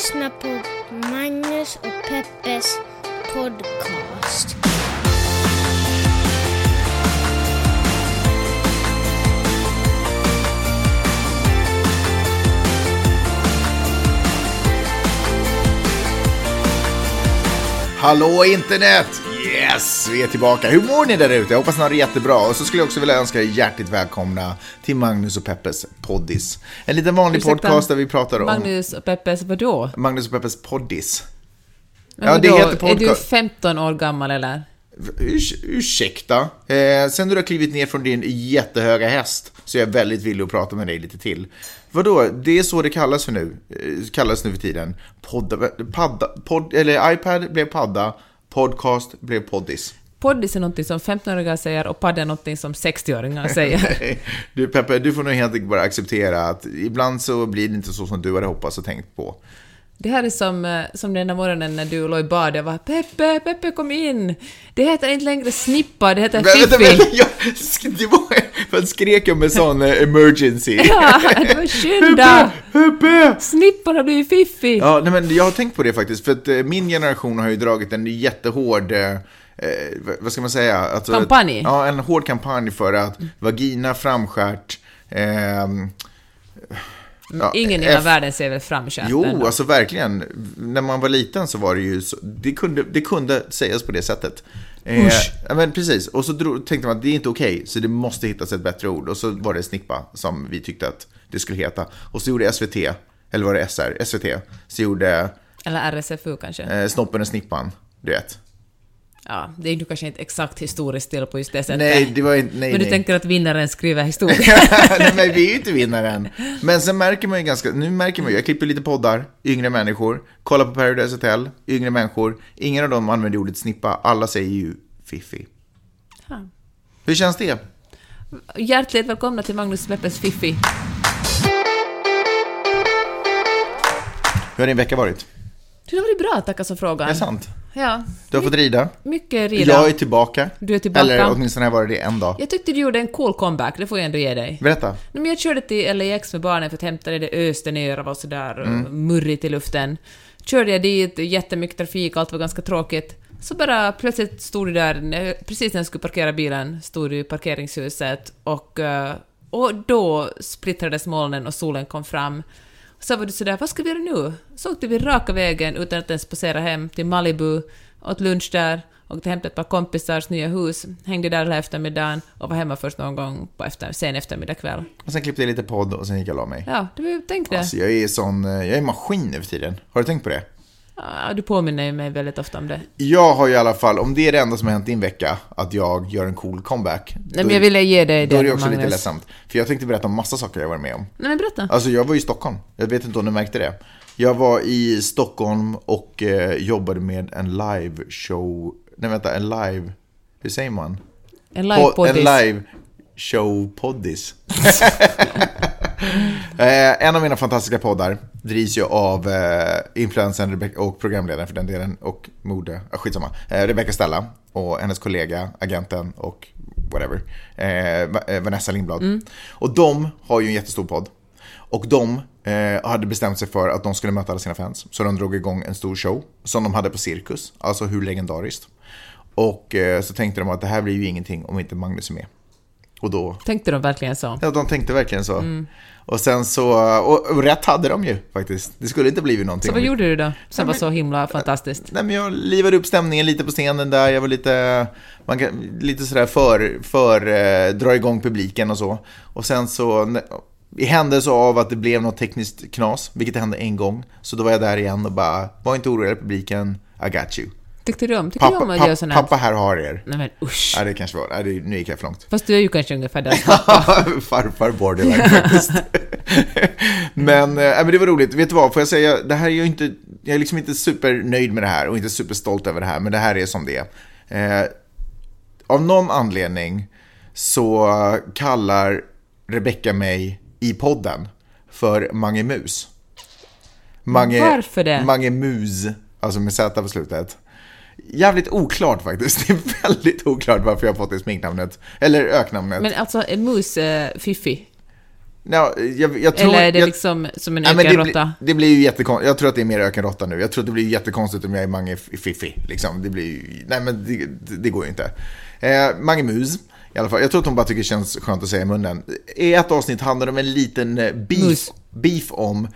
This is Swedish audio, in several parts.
lyssnar på Magnus och Peppes podcast. Hallå internet! Yes, vi är tillbaka. Hur mår ni där ute? Jag hoppas ni har det jättebra. Och så skulle jag också vilja önska er hjärtligt välkomna till Magnus och Peppes poddis. En liten vanlig podcast där vi pratar om... Magnus och Peppes vadå? Magnus och Peppes poddis. Men ja, det heter podcast. Är du 15 år gammal eller? Ursäkta. Sen du har klivit ner från din jättehöga häst så jag är väldigt villig att prata med dig lite till. Vadå? Det är så det kallas för nu. Kallas nu för tiden. iPad blev padda. Podcast blev poddis. Poddis är någonting som 15-åringar säger och podd är någonting som 60-åringar säger. Du Peppe, du får nog helt enkelt bara acceptera att ibland så blir det inte så som du hade hoppats och tänkt på. Det här är som den där morgonen när du låg i bad. Jag var Peppe, kom in. Det heter inte längre snippa, det heter fiffi. Det var skrek jag med sån emergency. Ja, det var skynda. Peppe! Snippan har blivit fiffi. Ja, nej, men jag har tänkt på det faktiskt. För att min generation har ju dragit en jättehård... vad ska man säga? Alltså, kampanj. Ja, en hård kampanj för att vagina framskärt... Ja, ingen i hela världen ser väl framkäften. Jo, ändå. Alltså verkligen. När man var liten så var det ju... Så, det kunde sägas på det sättet. Men precis. Och så tänkte man att det är inte okej, så det måste hittas ett bättre ord. Och så var det snippa som vi tyckte att det skulle heta. Och så gjorde SVT, eller var det SR? SVT. Så gjorde... Eller RSFU kanske. Snoppen och snippan, du vet. Ja, det är ju kanske inte exakt historiskt till på just det sättet. Nej, det var inte, nej, men du tänker att vinnaren skriver historia. Nej, men vi är ju inte vinnaren. Men sen märker man ju ganska... Nu märker man ju, jag klipper lite poddar, yngre människor. Kollar på Paradise Hotel, yngre människor. Ingen av dem använder ordet snippa. Alla säger ju fiffi. Ha. Hur känns det? Hjärtligt välkomna till Magnus Peppes fiffi. Hur har din vecka varit? Det var ju bra, tacka som frågan. Det är sant. Ja. Du har fått rida. Mycket rida. Jag är tillbaka. Du är tillbaka. Eller åtminstone var det en dag. Jag tyckte du gjorde en cool comeback, det får jag ändå ge dig. Berätta. Men jag körde till LAX med barnen för att hämta det östen i öra var så där murrigt i luften. Körde jag dit, jättemycket trafik, allt var ganska tråkigt. Så bara plötsligt stod du där, precis när jag skulle parkera bilen, stod du i parkeringshuset och då splittrades molnen och solen kom fram. Så var det sådär, vad ska vi göra nu? Så åkte vi raka vägen utan att ens passera hem till Malibu, åt lunch där och hämtade ett par kompisars nya hus, hängde där hela eftermiddagen och var hemma först någon gång på sen eftermiddag kväll. Och sen klippte jag lite podd och sen gick jag la mig. Ja, det var ju tänkt det. Alltså, jag är en maskin över tiden. Har du tänkt på det? Ja, du påminner ju mig väldigt ofta om det. Jag har ju i alla fall, om det är det enda som har hänt i en vecka, att jag gör en cool comeback. Nej, men jag ville ge dig det. Då är det också Magnus. Lite ledsamt. För jag tänkte berätta om massa saker jag var med om. Nej, men berätta. Alltså jag var i Stockholm, jag vet inte om du märkte det. Jag var i Stockholm och jobbade med en live show. Nej vänta, en live, hur säger man? En live poddis. En live show poddis. En av mina fantastiska poddar drivs ju av influensen Rebecca, och programledaren för den delen och mode, skitsamma, Rebecca Stella och hennes kollega, agenten och whatever, Vanessa Lindblad. Och de har ju en jättestor podd. Och de hade bestämt sig för att de skulle möta alla sina fans. Så de drog igång en stor show som de hade på Cirkus. Alltså hur legendariskt. Och så tänkte de att det här blir ju ingenting om inte Magnus är med. Och då tänkte de verkligen så. Ja, de tänkte verkligen så. Och sen så och rätt hade de ju faktiskt. Det skulle inte blivit någonting. Så vad gjorde du då? Som var så himla fantastiskt. Nej, men jag livade upp stämningen lite på scenen där. Jag var lite lite så där för dra igång publiken och så. Och sen så i händelse av att det blev något tekniskt knas, vilket hände en gång, så då var jag där igen och bara var inte orolig för publiken. I got you. Tyckte du om att göra sådant? Pappa här har er. Nej men usch. Ja, det kanske var. Ja, nu gick jag för långt. Fast du är ju kanske ungefär där. Farfar borderline faktiskt. men det var roligt. Vet du vad? Får jag säga, det här är ju inte, jag är liksom inte supernöjd med det här och inte superstolt över det här. Men det här är som det är. Av någon anledning så kallar Rebecca mig i podden för Mange Mus. Varför det? Mange Mus. Alltså med Z på slutet. Jävligt oklart faktiskt. Det är väldigt oklart varför jag har fått det sminknamnet. Eller öknamnet. Men alltså en mus fiffi. No, jag tror, eller är det liksom som en ökenrotta? Det blir ju jättekonstigt. Jag tror att det är mer ökenrotta nu. Jag tror att det blir jättekonstigt om jag är Mange Fiffi. Liksom. Det blir ju, nej, men det går ju inte. Mange Mus i alla fall. Jag tror att hon bara tycker det känns skönt att säga i munnen. I ett avsnitt handlar det om en liten beef om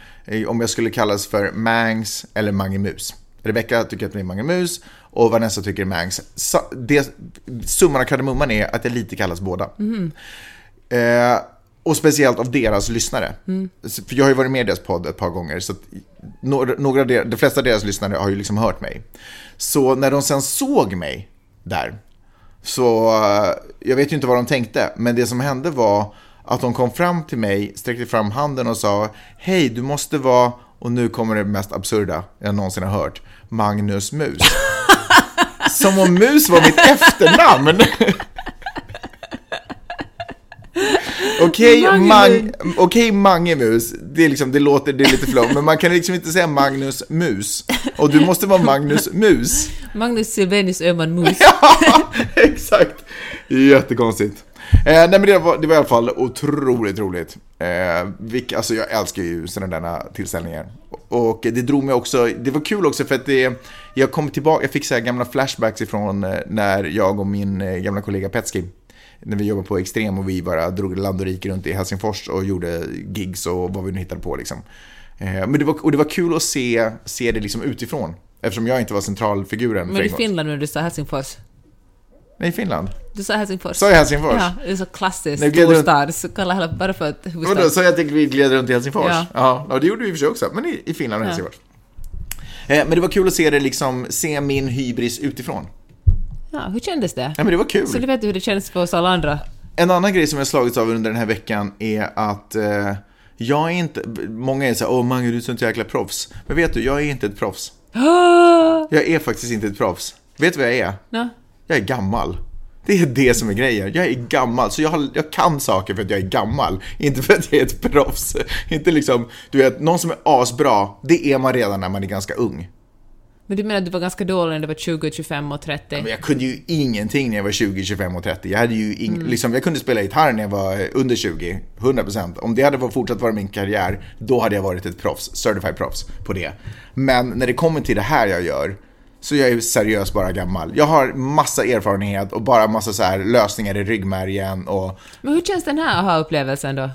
jag skulle kallas för Mangs eller Mange Mus. Rebecca tycker att det är Mange Mus och Vanessa tycker Mangs. Summan av kardemumman är att det lite kallas båda. Mm. Och speciellt av deras lyssnare. Mm. För jag har ju varit med i deras podd ett par gånger. Så att de flesta av deras lyssnare har ju liksom hört mig. Så när de sen såg mig där, så jag vet ju inte vad de tänkte. Men det som hände var att de kom fram till mig, sträckte fram handen och sa: hej, du måste vara, och nu kommer det mest absurda jag någonsin har hört, Magnus Mus. Som om Mus var mitt efternamn. Okej, Mange Mus. Det är liksom, det är lite flow. Men man kan liksom inte säga Magnus Mus. Och du måste vara Magnus Mus. Magnus Silvenus Öhman Mus. Ja, exakt. Jättekonstigt. Nej, men det var i alla fall otroligt roligt. Alltså jag älskar ju sådana tillställningar. Och det drog mig också. Det var kul också för att jag kom tillbaka. Jag fick så här gamla flashbacks ifrån när jag och min gamla kollega Petski, när vi jobbade på Extrem och vi bara drog land och rike runt i Helsingfors och gjorde gigs och vad vi nu hittade på liksom. Men det var kul att se det liksom utifrån, eftersom jag inte var centralfiguren. Men i Finland när du sa Helsingfors? Nej, i Finland. Du sa Helsingfors. Så jag Helsingfors. Ja, det är så klassiskt. Storstad, så kallar jag bara för att huvudstad. Så jag tänkte vi gled runt i Helsingfors. Ja. Ja, det gjorde vi för sig också, men i Finland och Helsingfors. Ja. Men det var kul att se det liksom, se min hybris utifrån. Ja, hur kändes det? Ja, men det var kul. Så du vet hur det känns för oss alla andra. En annan grej som jag slagits av under den här veckan är att jag är inte... Många är så här, Mange, du är sånt jäkla proffs. Men vet du, jag är inte ett proffs. Jag är faktiskt inte ett proffs. Vet du vad jag är? Ja. Jag är gammal. Det är det som är grejen. Jag är gammal, så jag kan saker för att jag är gammal. Inte för att jag är ett proffs. Inte liksom, du vet, någon som är asbra, det är man redan när man är ganska ung. Men du menar att du var ganska dålig när du var 20, 25 och 30? Ja, men jag kunde ju ingenting när jag var 20, 25 och 30. Jag hade ju liksom, jag kunde spela gitarr när jag var under 20, 100%. Om det hade fortsatt vara min karriär, då hade jag varit ett proffs, certified proffs på det. Men när det kommer till det här jag gör, så jag är seriös bara gammal. Jag har massa erfarenhet och bara massa så här lösningar i ryggmärgen och... Men hur känns den här aha-upplevelsen då?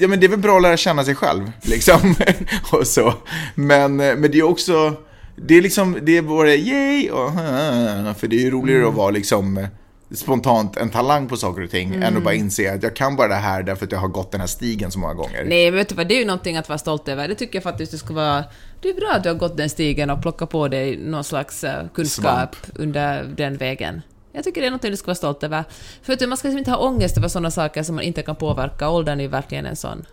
Ja, men det är väl bra att lära känna sig själv liksom. Och så. Men det är också, det är liksom, det är både yay och för det är ju roligare att vara liksom spontant en talang på saker och ting än att bara inse att jag kan bara det här därför att jag har gått den här stigen så många gånger. Nej, men vet du vad, det är ju någonting att vara stolt över. Det tycker jag faktiskt du ska vara. Det är bra att du har gått den stigen och plockat på dig någon slags kunskap under den vägen. Jag tycker det är något du ska vara stolt över. För att man ska inte ha ångest över sådana saker som man inte kan påverka. Åldern är verkligen en sån.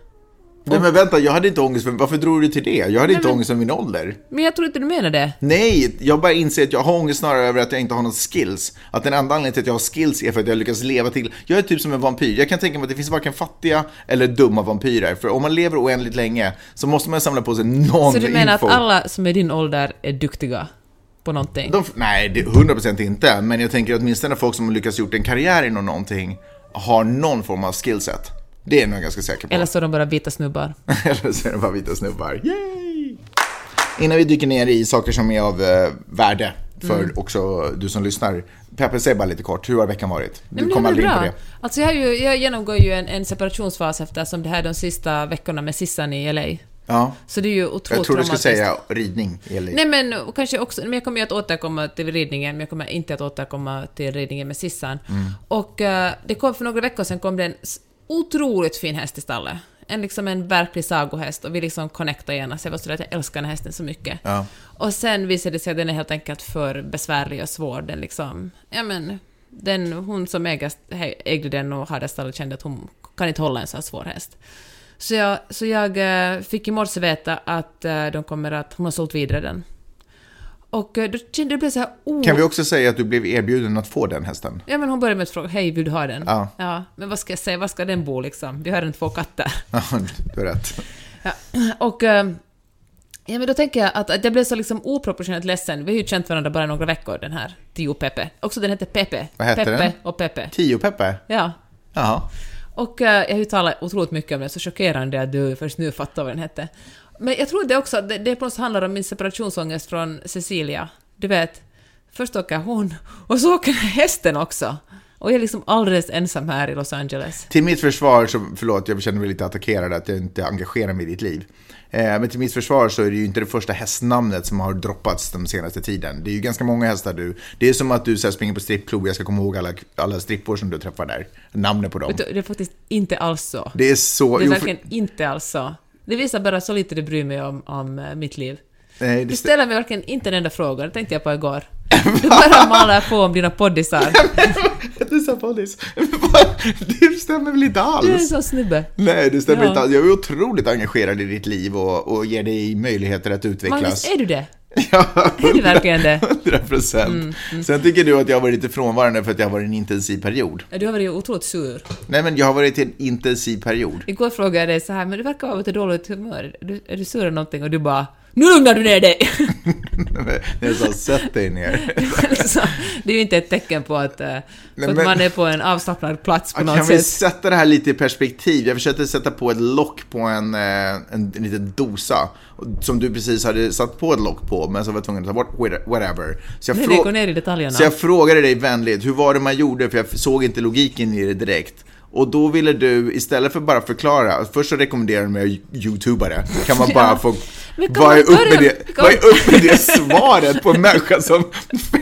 Nej, men vänta, jag hade inte ångest för... Varför drog du till det? Jag hade inte ångest över min ålder. Men jag tror inte du menar det. Nej, jag bara inser att jag har ångest snarare över att jag inte har någon skills. Att den enda anledningen till att jag har skills är för att jag lyckas leva till... Jag är typ som en vampyr. Jag kan tänka mig att det finns varken fattiga eller dumma vampyrer. För om man lever oändligt länge så måste man samla på sig någon info. Så du menar att alla som är din ålder är duktiga? Nej, det är 100% inte. Men jag tänker att åtminstone folk som har lyckats gjort en karriär inom någonting har någon form av skillset. Det är nog ganska säker på. Eller så är de bara vita snubbar. Yay! Innan vi dyker ner i saker som är av värde för också du som lyssnar, Peppe, säg bara lite kort, hur har veckan varit? Du kommer aldrig in på det. Alltså jag genomgår ju en separationsfas eftersom det här är de sista veckorna med Sissan i LA. Ja. Så det är ju otroligt. Jag tror du skulle säga ridning eller... Nej, men kanske också, men jag kommer ju att återkomma till ridningen, men jag kommer inte att återkomma till ridningen med Sissan. Och det kom för några veckor sedan kom det en otroligt fin häst i stallet. En verklig sagohäst, och vi liksom connectar gärna. Så jag var så där att jag älskar den hästen så mycket. Ja. Och sen visade det sig att den är helt enkelt för besvärlig och svår. Den liksom, ja men hon som ägde den och hade stallet kände att hon kan inte hålla en så här svår häst. Så jag fick i morse veta att hon har sålt vidare den. Och då kände det blev så här... Kan vi också säga att du blev erbjuden att få den hästen? Ja, men hon började med att fråga, hej, vill du ha den? Ja. Ja, men vad ska jag säga, vad ska den bo liksom? Vi har den två katter. Ja, du är rätt. Ja, och ja, men då tänker jag att jag blev så liksom oproportionerligt ledsen. Vi har ju känt varandra bara några veckor, den här Tio Pepe. Också den heter Pepe. Vad heter Pepe den? Och Pepe. Tio Pepe? Ja. Jaha. Och jag talar otroligt mycket om det, så chockerande att du först nu fattar vad den hette. Men jag tror det också, det på något sätt handlar om min separationsångest från Cecilia. Du vet, först åker hon och så åker hästen också. Och jag är liksom alldeles ensam här i Los Angeles. Till mitt försvar, så, förlåt jag känner mig lite attackerad att jag inte engagerar mig i ditt liv. Men till mitt försvar så är det ju inte det första hästnamnet som har droppats den senaste tiden. Det är ju ganska många hästar du. Det är som att du så här, springer på strippklub. Jag ska komma ihåg alla strippor som du träffar där. Namnet på dem. Det är faktiskt inte alls så. Det är så. Det är verkligen inte alls så. Det visar bara så lite det bryr mig om mitt liv. Nej, du ställer mig verkligen inte en enda fråga. Det tänkte jag på igår. Du bara malar på om dina poddisar. Du sa poddis. Det stämmer väl inte alls. Du är så snubbe. Nej, det stämmer inte alls. Jag är otroligt engagerad i ditt liv och ger dig möjligheter att utvecklas. Men visst är du det? Ja, 100%. Är det verkligen det? 100%. Sen tycker du att jag har varit lite frånvarande för att jag har varit i en intensiv period. Du har varit otroligt sur. Nej, men jag har varit i en intensiv period. Igår frågade jag dig så här, men du verkar vara lite dåligt humör. Är du sur eller någonting? Och du bara... Nu lugnar du ner dig! Jag sa, sätt dig ner. Alltså, det är ju inte ett tecken på att man är på en avslappnad plats på något sätt. Kan vi sätta det här lite i perspektiv? Jag försökte sätta på ett lock på en liten dosa som du precis hade satt på ett lock på, men så var jag tvungen att ta bort whatever. Så jag, går ner i detaljerna. Så jag frågade dig vänligt, hur var det man gjorde? För jag såg inte logiken i det direkt. Och då ville du, istället för bara förklara, först så rekommenderar du mig att youtuba det. Kan man bara få vara upp med det svaret på en människa som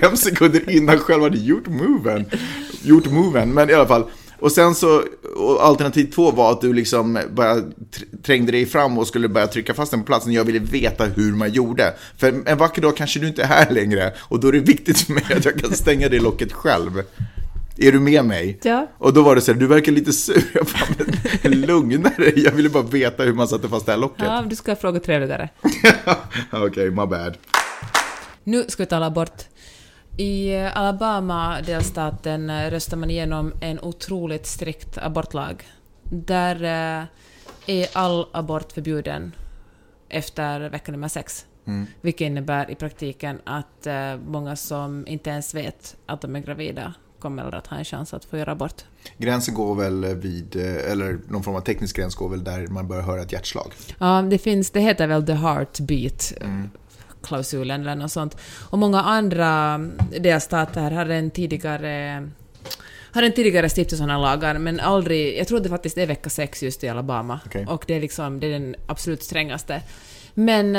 5 sekunder innan själv hade gjort moven. Men i alla fall, och sen så, och alternativ 2 var att du liksom bara trängde dig fram och skulle börja trycka fast den på platsen. Jag ville veta hur man gjorde. För en vacker dag kanske du inte är här längre, och då är det viktigt för mig att jag kan stänga det locket själv. Är du med mig? Ja. Och då var det så här, du verkar lite sur. Jag bara, lugna dig. Jag ville bara veta hur man satte fast det här locket. Ja, du ska fråga trevligare. Okej, my bad. Nu ska vi tala bort. I Alabama-delstaten röstar man igenom en otroligt strikt abortlag. Där är all abort förbjuden efter vecka nummer 6. Vilket innebär i praktiken att många som inte ens vet att de är gravida kommer att ha en chans att få göra abort. Gränsen går väl vid, eller någon form av teknisk gräns går väl där man börjar höra ett hjärtslag. Ja, det heter väl the heartbeat klausulen eller något sånt. Och många andra delstater har en tidigare stiftat sådana lagar, men aldrig, jag tror det faktiskt är vecka 6 just i Alabama. Okay. Och det är liksom, det är den absolut strängaste. Men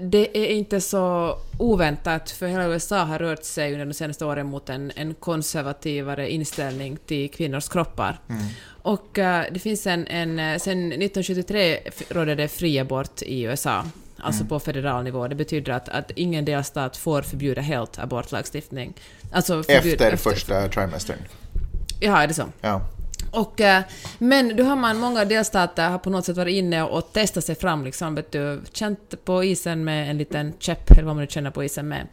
det är inte så oväntat, för hela USA har rört sig under de senaste åren mot en konservativare inställning till kvinnors kroppar. Och det finns sen 1973 råder det fri abort i USA, alltså på federal nivå. Det betyder att ingen delstat får förbjuda helt abortlagstiftning. Alltså efter första trimestern. Ja, är det så? Ja. Och, men då har man många delstater har på något sätt varit inne och testat sig fram liksom, vet du, känt på isen med en liten käpp eller vad man nu känner på isen med.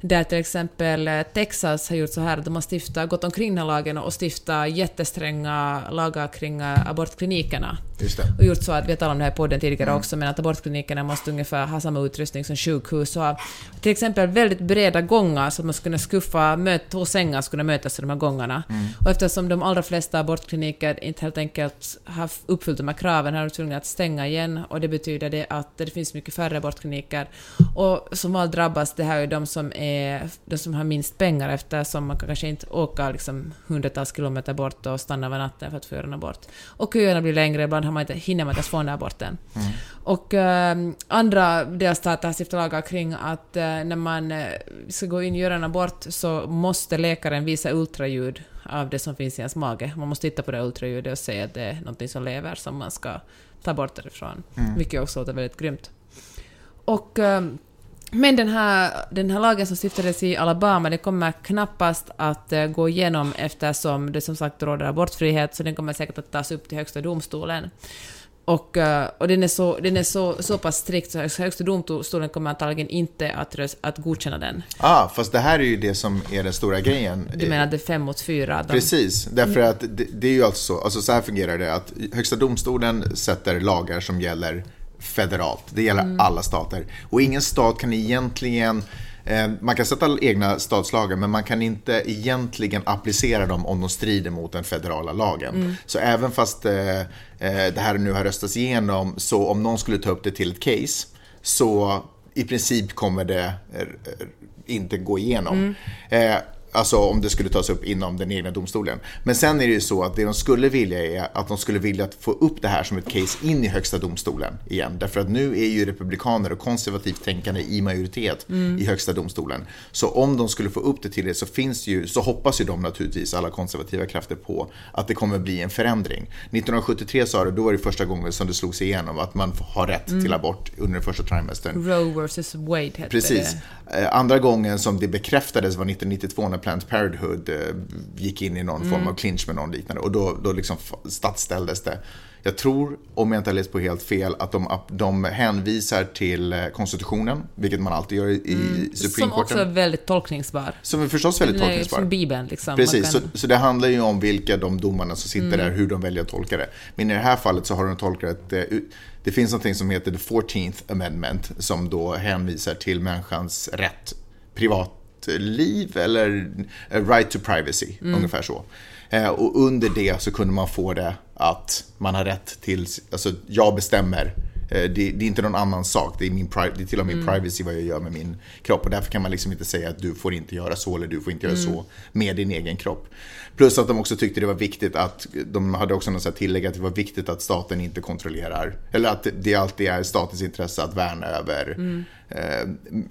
Där till exempel Texas har gjort så här, de har gått omkring den här lagen och stiftat jättestränga lagar kring abortklinikerna. Just det. Och gjort så att, vi har talat om det här podden tidigare också, men att abortklinikerna måste ungefär ha samma utrustning som sjukhus och till exempel väldigt breda gångar så att man skulle kunna två sängar skulle mötas i de här gångarna. Och eftersom de allra flesta abortkliniker inte helt enkelt har uppfyllt de här kraven har de tvungna att stänga igen, och det betyder det att det finns mycket färre abortkliniker, och som väl drabbas det här är de som har minst pengar, eftersom man kanske inte åker liksom 100-tals kilometer bort och stannar var natten för att få göra en abort, och köerna blir längre, ibland hinner man inte få den aborten. Och andra delstater har stiftat lagar kring att när man ska gå in och göra en abort så måste läkaren visa ultraljud av det som finns i ens mage. Man måste titta på det ultraljudet och se att det är något som lever som man ska ta bort därifrån. Mycket också låter väldigt grymt. Och, men den här lagen som stiftades i Alabama, det kommer knappast att gå igenom eftersom det som sagt råder abortfrihet, så den kommer säkert att tas upp till högsta domstolen. Och den är så pass strikt så högsta domstolen kommer antagligen inte att godkänna den. Fast det här är ju det som är den stora grejen. Du menar att det är 5-4? Precis, därför att det är ju alltså så här fungerar det, att högsta domstolen sätter lagar som gäller federalt. Det gäller alla stater. Och ingen stat kan egentligen Man kan sätta egna statslagar, men man kan inte egentligen applicera dem om de strider mot den federala lagen. Mm. Så även fast det här nu har röstats igenom, så om någon skulle ta upp det till ett case, så i princip kommer det inte gå igenom. Mm. Alltså om det skulle tas upp inom den egna domstolen. Men sen är det ju så att det de skulle vilja är att de skulle vilja att få upp det här som ett case in i högsta domstolen igen. Därför att nu är ju republikaner och konservativt tänkande i majoritet i högsta domstolen. Så om de skulle få upp det till det, så finns ju, så hoppas ju de naturligtvis, alla konservativa krafter, på att det kommer bli en förändring. 1973 sa det, då var det första gången som det slog sig igenom att man har rätt till abort under den första trimestern. Roe versus Wade hette det. Precis. Andra gången som det bekräftades var 1992 när Planned Parenthood gick in i någon form av clinch med någon liknande, och då liksom statsställdes det. Jag tror, om jag inte har läst på helt fel, att de hänvisar till konstitutionen, vilket man alltid gör i Supreme Courten. Som också är väldigt tolkningsbar. Som är förstås väldigt tolkningsbar. Som Bibeln liksom. Precis, kan... så det handlar ju om vilka de domarna som sitter där, hur de väljer att tolka det. Men i det här fallet så har de tolkat det finns någonting som heter The 14th Amendment, som då hänvisar till människans rätt, privatliv, eller right to privacy, ungefär så. Och under det så kunde man få det att man har rätt till, alltså jag bestämmer, det är inte någon annan sak, det är till och med min privacy, vad jag gör med min kropp, och därför kan man liksom inte säga att du får inte göra så eller du får inte göra så med din egen kropp. Plus att de också tyckte det var viktigt att, de hade också något tillägg att det var viktigt att staten inte kontrollerar, eller att det alltid är statens intresse att värna över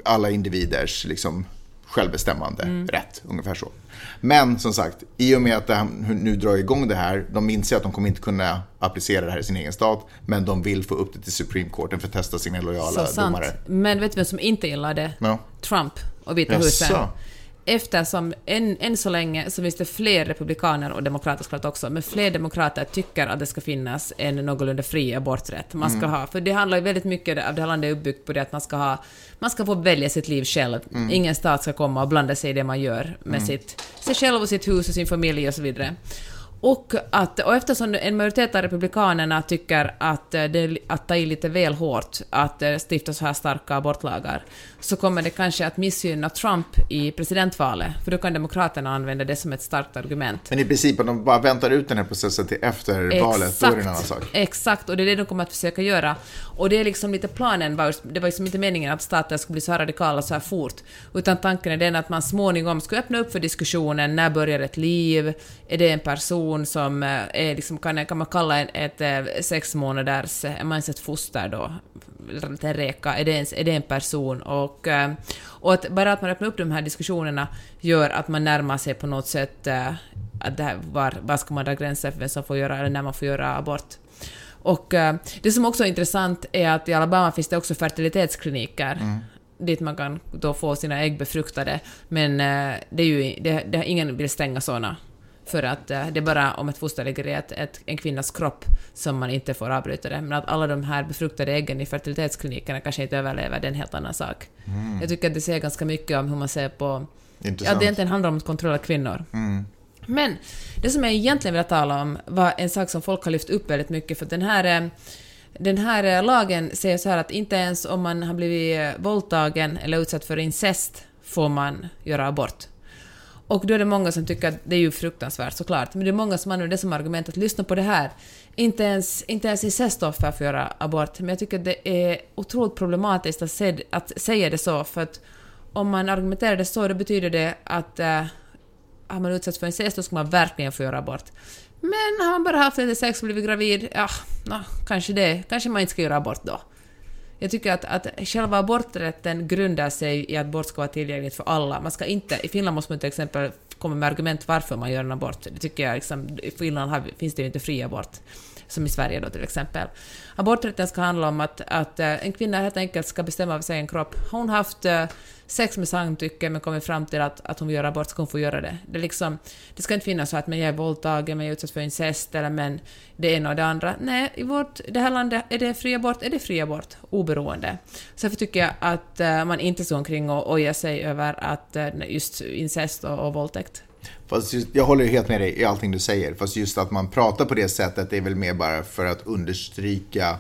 alla individers liksom självbestämmande rätt, ungefär så. Men som sagt, i och med att de nu drar igång det här, de inser att de kommer inte kunna applicera det här i sin egen stat, men de vill få upp det till Supreme Courten för att testa sina lojala domare. Men vet du vem som inte gillade Trump och Vita huset? Eftersom än så länge så finns det fler republikaner och demokrater, såklart också, men fler demokrater tycker att det ska finnas en någorlunda fri aborträtt. Man ska ha, för det handlar ju väldigt mycket av det här landet är uppbyggt på det att man ska få välja sitt liv själv. Ingen stat ska komma och blanda sig i det man gör med sig själv och sitt hus och sin familj och så vidare. Och eftersom en majoritet av republikanerna tycker att det att ta i lite väl hårt att stifta så här starka abortlagar, så kommer det kanske att missgynna Trump i presidentvalet, för då kan demokraterna använda det som ett starkt argument. Men i princip om de bara väntar ut den här processen till efter valet, då är det en annan sak. Exakt, och det är det de kommer att försöka göra. Och det är liksom lite planen, det var liksom inte meningen att staten skulle bli så här radikala så här fort, utan tanken är den att man småningom ska öppna upp för diskussionen, när börjar ett liv, är det en person som är liksom, kan man kalla ett 6 månaders, man ens ett foster då, en reka, är det en person, och att bara att man öppnar upp de här diskussionerna gör att man närmar sig på något sätt att det här, var ska man dra gränser för vem som får göra eller när man får göra abort. Och det som också är intressant är att i Alabama finns det också fertilitetskliniker dit man kan då få sina ägg befruktade, men det är ingen vill stänga sådana. För att det är bara om ett foster ligger i en kvinnas kropp som man inte får avbryta det. Men att alla de här befruktade äggen i fertilitetsklinikerna kanske inte överlever, det är en helt annan sak. Mm. Jag tycker att det säger ganska mycket om hur man ser på... Intressant. Ja, det egentligen handlar om att kontrollera kvinnor. Mm. Men det som jag egentligen vill tala om var en sak som folk har lyft upp väldigt mycket. För att den här lagen säger så här att inte ens om man har blivit våldtagen eller utsatt för incest får man göra abort. Och då är det många som tycker att det är ju fruktansvärt, såklart. Men det är många som använder det som argument att lyssna på det här. Inte ens incestoffer får göra abort. Men jag tycker att det är otroligt problematiskt att säga det så. För att om man argumenterar det så, då betyder det att har man utsatts för incest, då ska man verkligen få göra abort. Men har man bara haft lite sex och blivit gravid, kanske man inte ska göra abort då. Jag tycker att själva aborträtten grundar sig i att abort ska vara tillgängligt för alla. Man ska inte, i Finland måste man till exempel komma med argument varför man gör en abort. Det tycker jag, liksom, i Finland finns det ju inte fri abort, som i Sverige då till exempel. Aborträtten ska handla om att en kvinna helt enkelt ska bestämma över sin egen kropp. Har hon haft sex med samtycke men kommer fram till att hon vill göra abort, ska hon få göra det. Det ska inte finnas så att men jag är våldtagen, men jag är utsatt för incest, eller men det ena och det andra. Nej, i det här landet är det fri abort, oberoende. Så därför tycker jag att man inte så omkring och ojar sig över att just incest och våldtäkt. Fast just, jag håller ju helt med dig i allting du säger, fast just att man pratar på det sättet är väl mer bara för att understryka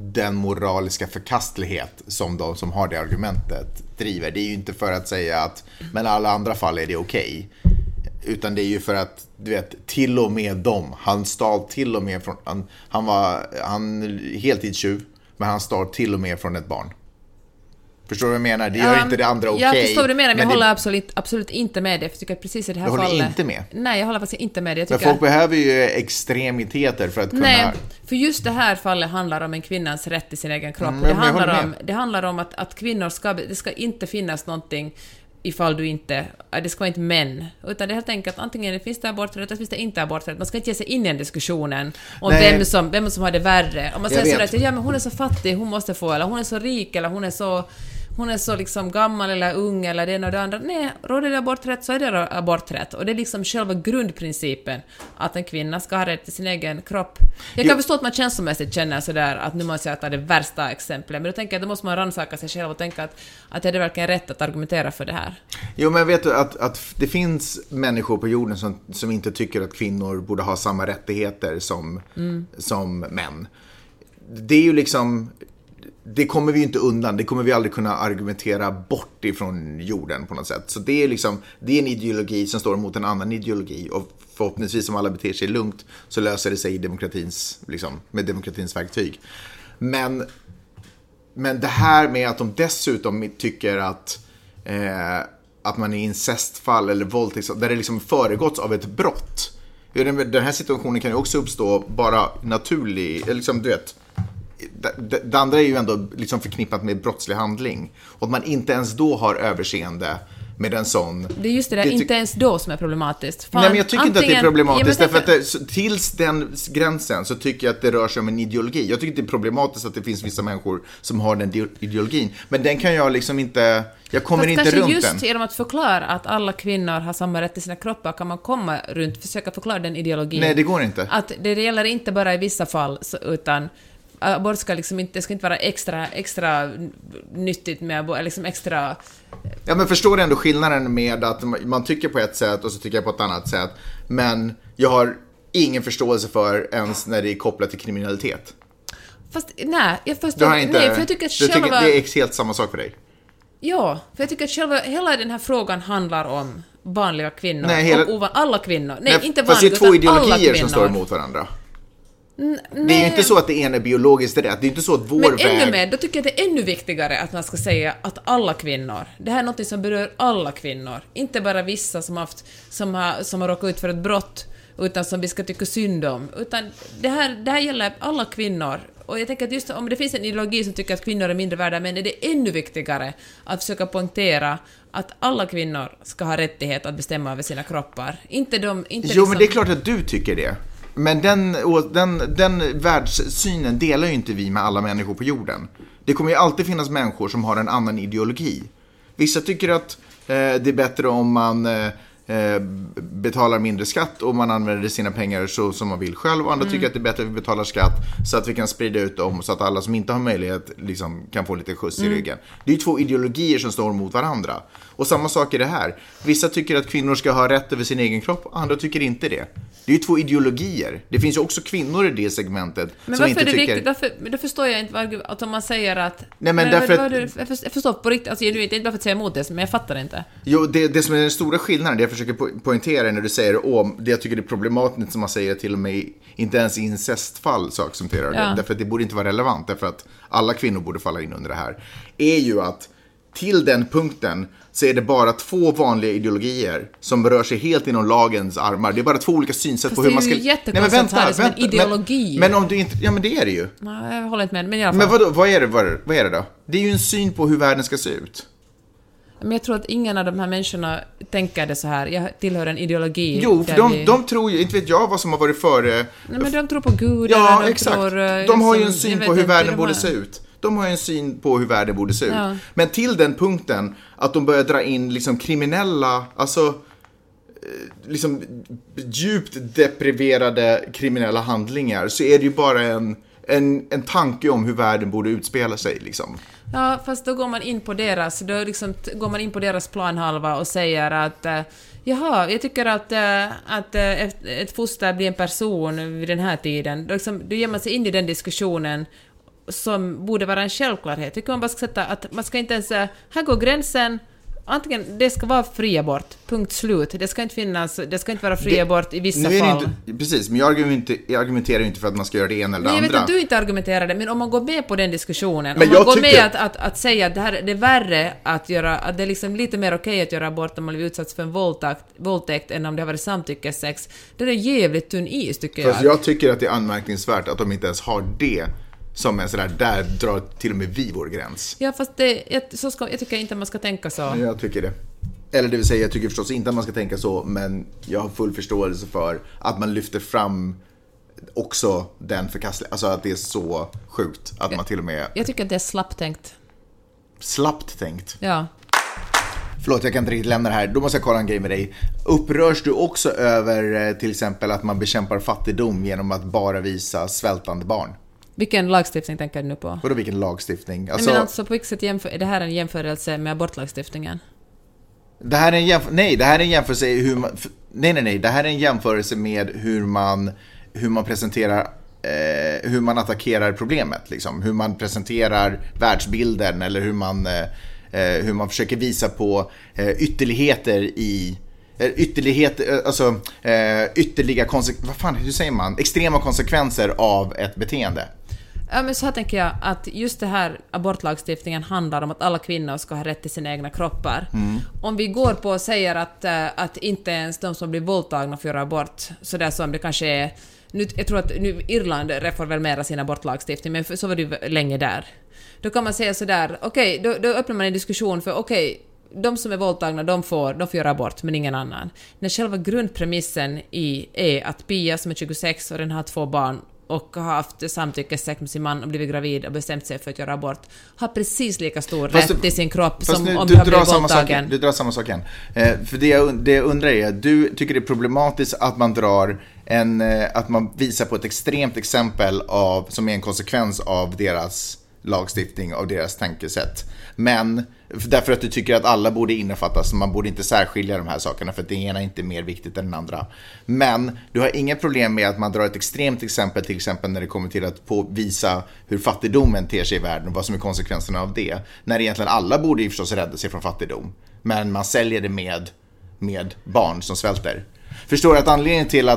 den moraliska förkastlighet som de som har det argumentet driver. Det är ju inte för att säga att men alla andra fall är det okej. Utan det är ju för att du vet, till och med dem, han stal till och med från, han var heltidstjuv, men han stal till och med från ett barn. Förstår du vad jag menar? Det gör inte det andra okej. Jag förstår vad du menar, men jag håller absolut inte med det. För jag tycker att precis i det här fallet... håller inte med? Nej, jag håller faktiskt inte med det. Jag tycker men folk behöver ju extremiteter för att kunna... Nej, för just det här fallet handlar om en kvinnans rätt i sin egen kropp. Det handlar om att kvinnor ska... Det ska inte finnas någonting ifall du inte... Det ska inte män. Utan det är helt enkelt antingen det finns det aborträtt eller finns det inte aborträtt. Man ska inte ge sig in i den diskussionen om vem som har det värre. Om man säger sådär att men hon är så fattig, hon måste få... Eller hon är så rik, eller hon är så liksom gammal eller ung eller det ena och det andra. Nej, råder det aborträtt så är det aborträtt. Och det är liksom själva grundprincipen att en kvinna ska ha rätt till sin egen kropp. Jag kan förstå att man känslomässigt känner sådär att nu måste jag ta det värsta exemplet. Men då tänker jag att då måste man rannsaka sig själv och tänka att är det verkligen rätt att argumentera för det här? Jo, men vet du att det finns människor på jorden som inte tycker att kvinnor borde ha samma rättigheter som män. Det är ju liksom... Det kommer vi inte undan, det kommer vi aldrig kunna argumentera bort ifrån jorden på något sätt. Så det är liksom, det är en ideologi som står emot en annan ideologi, och förhoppningsvis om alla beter sig lugnt så löser det sig i demokratins, liksom, med demokratins verktyg. Men det här med att de dessutom tycker att man är incestfall eller våldtäkt, där det liksom föregåtts av ett brott. Den här situationen kan ju också uppstå bara naturlig, liksom du vet... Det andra är ju ändå liksom förknippat med brottslig handling. Och att man inte ens då har överseende med en sån... Det är just det där, inte ens då som är problematiskt. Fan, nej, men jag tycker inte att det är problematiskt. Ja, därför att tills den gränsen så tycker jag att det rör sig om en ideologi. Jag tycker inte det är problematiskt att det finns vissa människor som har den ideologin. Men den kan jag liksom inte... Jag kommer inte runt den. Kanske just genom att förklara att alla kvinnor har samma rätt i sina kroppar kan man komma runt, försöka förklara den ideologin. Nej, det går inte. Att det gäller inte bara i vissa fall, utan... abort ska liksom inte, det ska inte vara extra nyttigt med liksom extra... Ja, men förstår du ändå skillnaden med att man tycker på ett sätt och så tycker jag på ett annat sätt, men jag har ingen förståelse för ens när det är kopplat till kriminalitet. Fast nej, jag förstår inte. Nej, för jag tycker att själva... Det är helt samma sak för dig. Ja, för jag tycker att själva hela den här frågan handlar om vanliga kvinnor. Nej, alla kvinnor. Nej, inte vanliga, utan alla kvinnor. Fast det är två ideologier som står emot varandra. Nej. Det är ju inte så att det ena är biologiskt rätt. Det är inte så att vår väg... ännu mer, då tycker jag att det är ännu viktigare att man ska säga att alla kvinnor. Det här är något som berör alla kvinnor. Inte bara vissa som har råkat ut för ett brott, utan som vi ska tycka synd om. Utan det här gäller alla kvinnor. Och jag tänker att just om det finns en ideologi som tycker att kvinnor är mindre värda, men är det ännu viktigare att försöka poängtera att alla kvinnor ska ha rättighet att bestämma över sina kroppar. Inte jo, men det är klart att du tycker det. Men den världssynen delar ju inte vi med alla människor på jorden. Det kommer ju alltid finnas människor som har en annan ideologi. Vissa tycker att det är bättre om man betalar mindre skatt och man använder sina pengar så som man vill själv. Och andra tycker att det är bättre att vi betalar skatt så att vi kan sprida ut dem, så att alla som inte har möjlighet liksom kan få lite skjuts i ryggen. Det är ju två ideologier som står mot varandra. Och samma sak är det här. Vissa tycker att kvinnor ska ha rätt över sin egen kropp, andra tycker inte det. Det är ju två ideologier. Det finns ju också kvinnor i det segmentet. Men som inte tycker... Men varför då förstår jag inte att om man säger att... Nej, men därför... Jag förstår på riktigt, alltså, det är inte bara för att säga emot det, men jag fattar inte. Jo, det som är den stora skillnaden, det jag försöker poängtera när du säger det jag tycker det är problematiskt som man säger till och med inte ens incestfall så accepterar det. Därför att det borde inte vara relevant, därför att alla kvinnor borde falla in under det här. Är ju att till den punkten så är det bara två vanliga ideologier som rör sig helt inom lagens armar. Det är bara två olika synsätt. Fast på hur man ska... Nej, men vänta. Ideologi. Men om du inte... Ja, men det är det ju. Nej, jag håller inte med. Men i alla fall. Men vad är det då? Det är ju en syn på hur världen ska se ut. Men jag tror att ingen av de här människorna tänker det så här. Jag tillhör en ideologi. Jo, för de tror ju, inte vet jag vad som har varit före... Nej, men de tror på Gud. Ja, exakt. De har ju en syn på hur världen borde se ut. De har ju en syn på hur världen borde se ut. Ja. Men till den punkten att de börjar dra in liksom kriminella, alltså liksom djupt depriverade kriminella handlingar, så är det ju bara en tanke om hur världen borde utspela sig liksom. Ja, fast då går man in på deras planhalva och säger att jaha, jag tycker att ett foster blir en person vid den här tiden. Då ger man sig in i den diskussionen som borde vara en självklarhet. Tycker man bara ska sätta att man ska inte ens säga, här går gränsen. Antingen det ska vara fria bort, punkt slut. Det ska inte finnas, det ska inte vara fria bort i vissa fall. Inte, precis, men jag argumenterar inte för att man ska göra det ena eller det andra. Jag vet att du inte argumenterar det, men om man går med på den diskussionen, men om man går med att säga att det är värre att göra, att det är liksom lite mer okej att göra abort om man blir utsatt för en våldtäkt än om det har varit samtyckessex. Det är jävligt tunn is, tycker jag. Fast jag tycker att det är anmärkningsvärt att de inte ens har det. Som en sådär, där drar till och med vi vår gräns. Ja, fast jag tycker inte att man ska tänka så. Jag tycker det. Eller det vill säga, jag tycker förstås inte att man ska tänka så, men jag har full förståelse för att man lyfter fram också den förkastliga, alltså att det är så sjukt att man till och med... Jag tycker att det är slapptänkt. Slapptänkt? Ja. Förlåt, jag kan inte riktigt lämna det här. Då måste jag kolla en grej med dig. Upprörs du också över till exempel att man bekämpar fattigdom genom att bara visa svältande barn? Vilken lagstiftning tänker du nu på? Vadå vilken lagstiftning? Alltså, nej, men alltså på vilket sätt är det här en jämförelse med abortlagstiftningen? Det här är en jämförelse med hur man presenterar hur man attackerar problemet liksom, hur man presenterar världsbilden eller hur man försöker visa på ytterligheter i ytterliga vad fan, hur säger man? Extrema konsekvenser av ett beteende. Ja, men så här tänker jag att just det här abortlagstiftningen handlar om att alla kvinnor ska ha rätt till sina egna kroppar. Mm. Om vi går på och säger att inte ens de som blir våldtagna får göra abort, så där som det kanske är nu, jag tror att nu Irland reformerar sin abortlagstiftning, men så var det ju länge där. Då kan man säga så där, då öppnar man en diskussion för de som är våldtagna, de får göra abort, men ingen annan. När själva grundpremissen är att Pia som är 26 och den har 2 barn och har haft samtyckessex med sin man och blivit gravid och bestämt sig för att göra abort, har precis lika stor rätt till sin kropp som nu, om du har blivit våldtagen. Du drar samma sak igen. För det jag undrar är, du tycker det är problematiskt att man drar att man visar på ett extremt exempel som är en konsekvens av deras lagstiftning, av deras tankesätt. Men därför att du tycker att alla borde innefattas, man borde inte särskilja de här sakerna för att det ena är inte mer viktigt än den andra. Men du har inga problem med att man drar ett extremt exempel, till exempel när det kommer till att påvisa hur fattigdomen ter sig i världen och vad som är konsekvenserna av det. När egentligen alla borde ju förstås rädda sig från fattigdom, men man säljer det med barn som svälter. Förstår du att anledningen till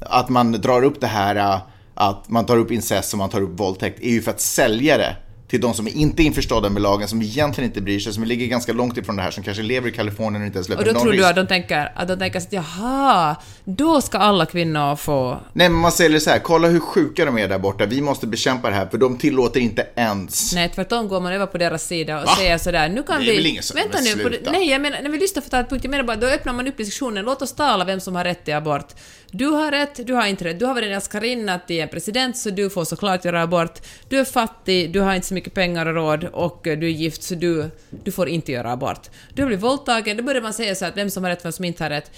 att man drar upp det här, att man tar upp incest och man tar upp våldtäkt, är ju för att sälja det till de som inte är införstådda med lagen, som egentligen inte bryr sig, som ligger ganska långt ifrån det här, som kanske lever i Kalifornien och inte ens löper någon risk. Och då tror du att de tänker att jaha, då ska alla kvinnor få... Nej, men man säger så här, kolla hur sjuka de är där borta, vi måste bekämpa det här, för de tillåter inte ens... Nej, tvärtom går man över på deras sida och säger sådär, nu kan vi... Vänta nu, nej, jag menar, när vi lyssnar för att ta ett punkt, jag menar bara, då öppnar man upp diskussionen, låt oss tala vem som har rätt till abort. Du har rätt, du har inte rätt. Du har varit älskarinna till en president, så du får såklart göra abort. Du är fattig, du har inte så mycket pengar och råd, och du är gift, så du får inte göra abort. Du blir våldtagen, då börjar man säga så att vem som har rätt, vem som inte har rätt.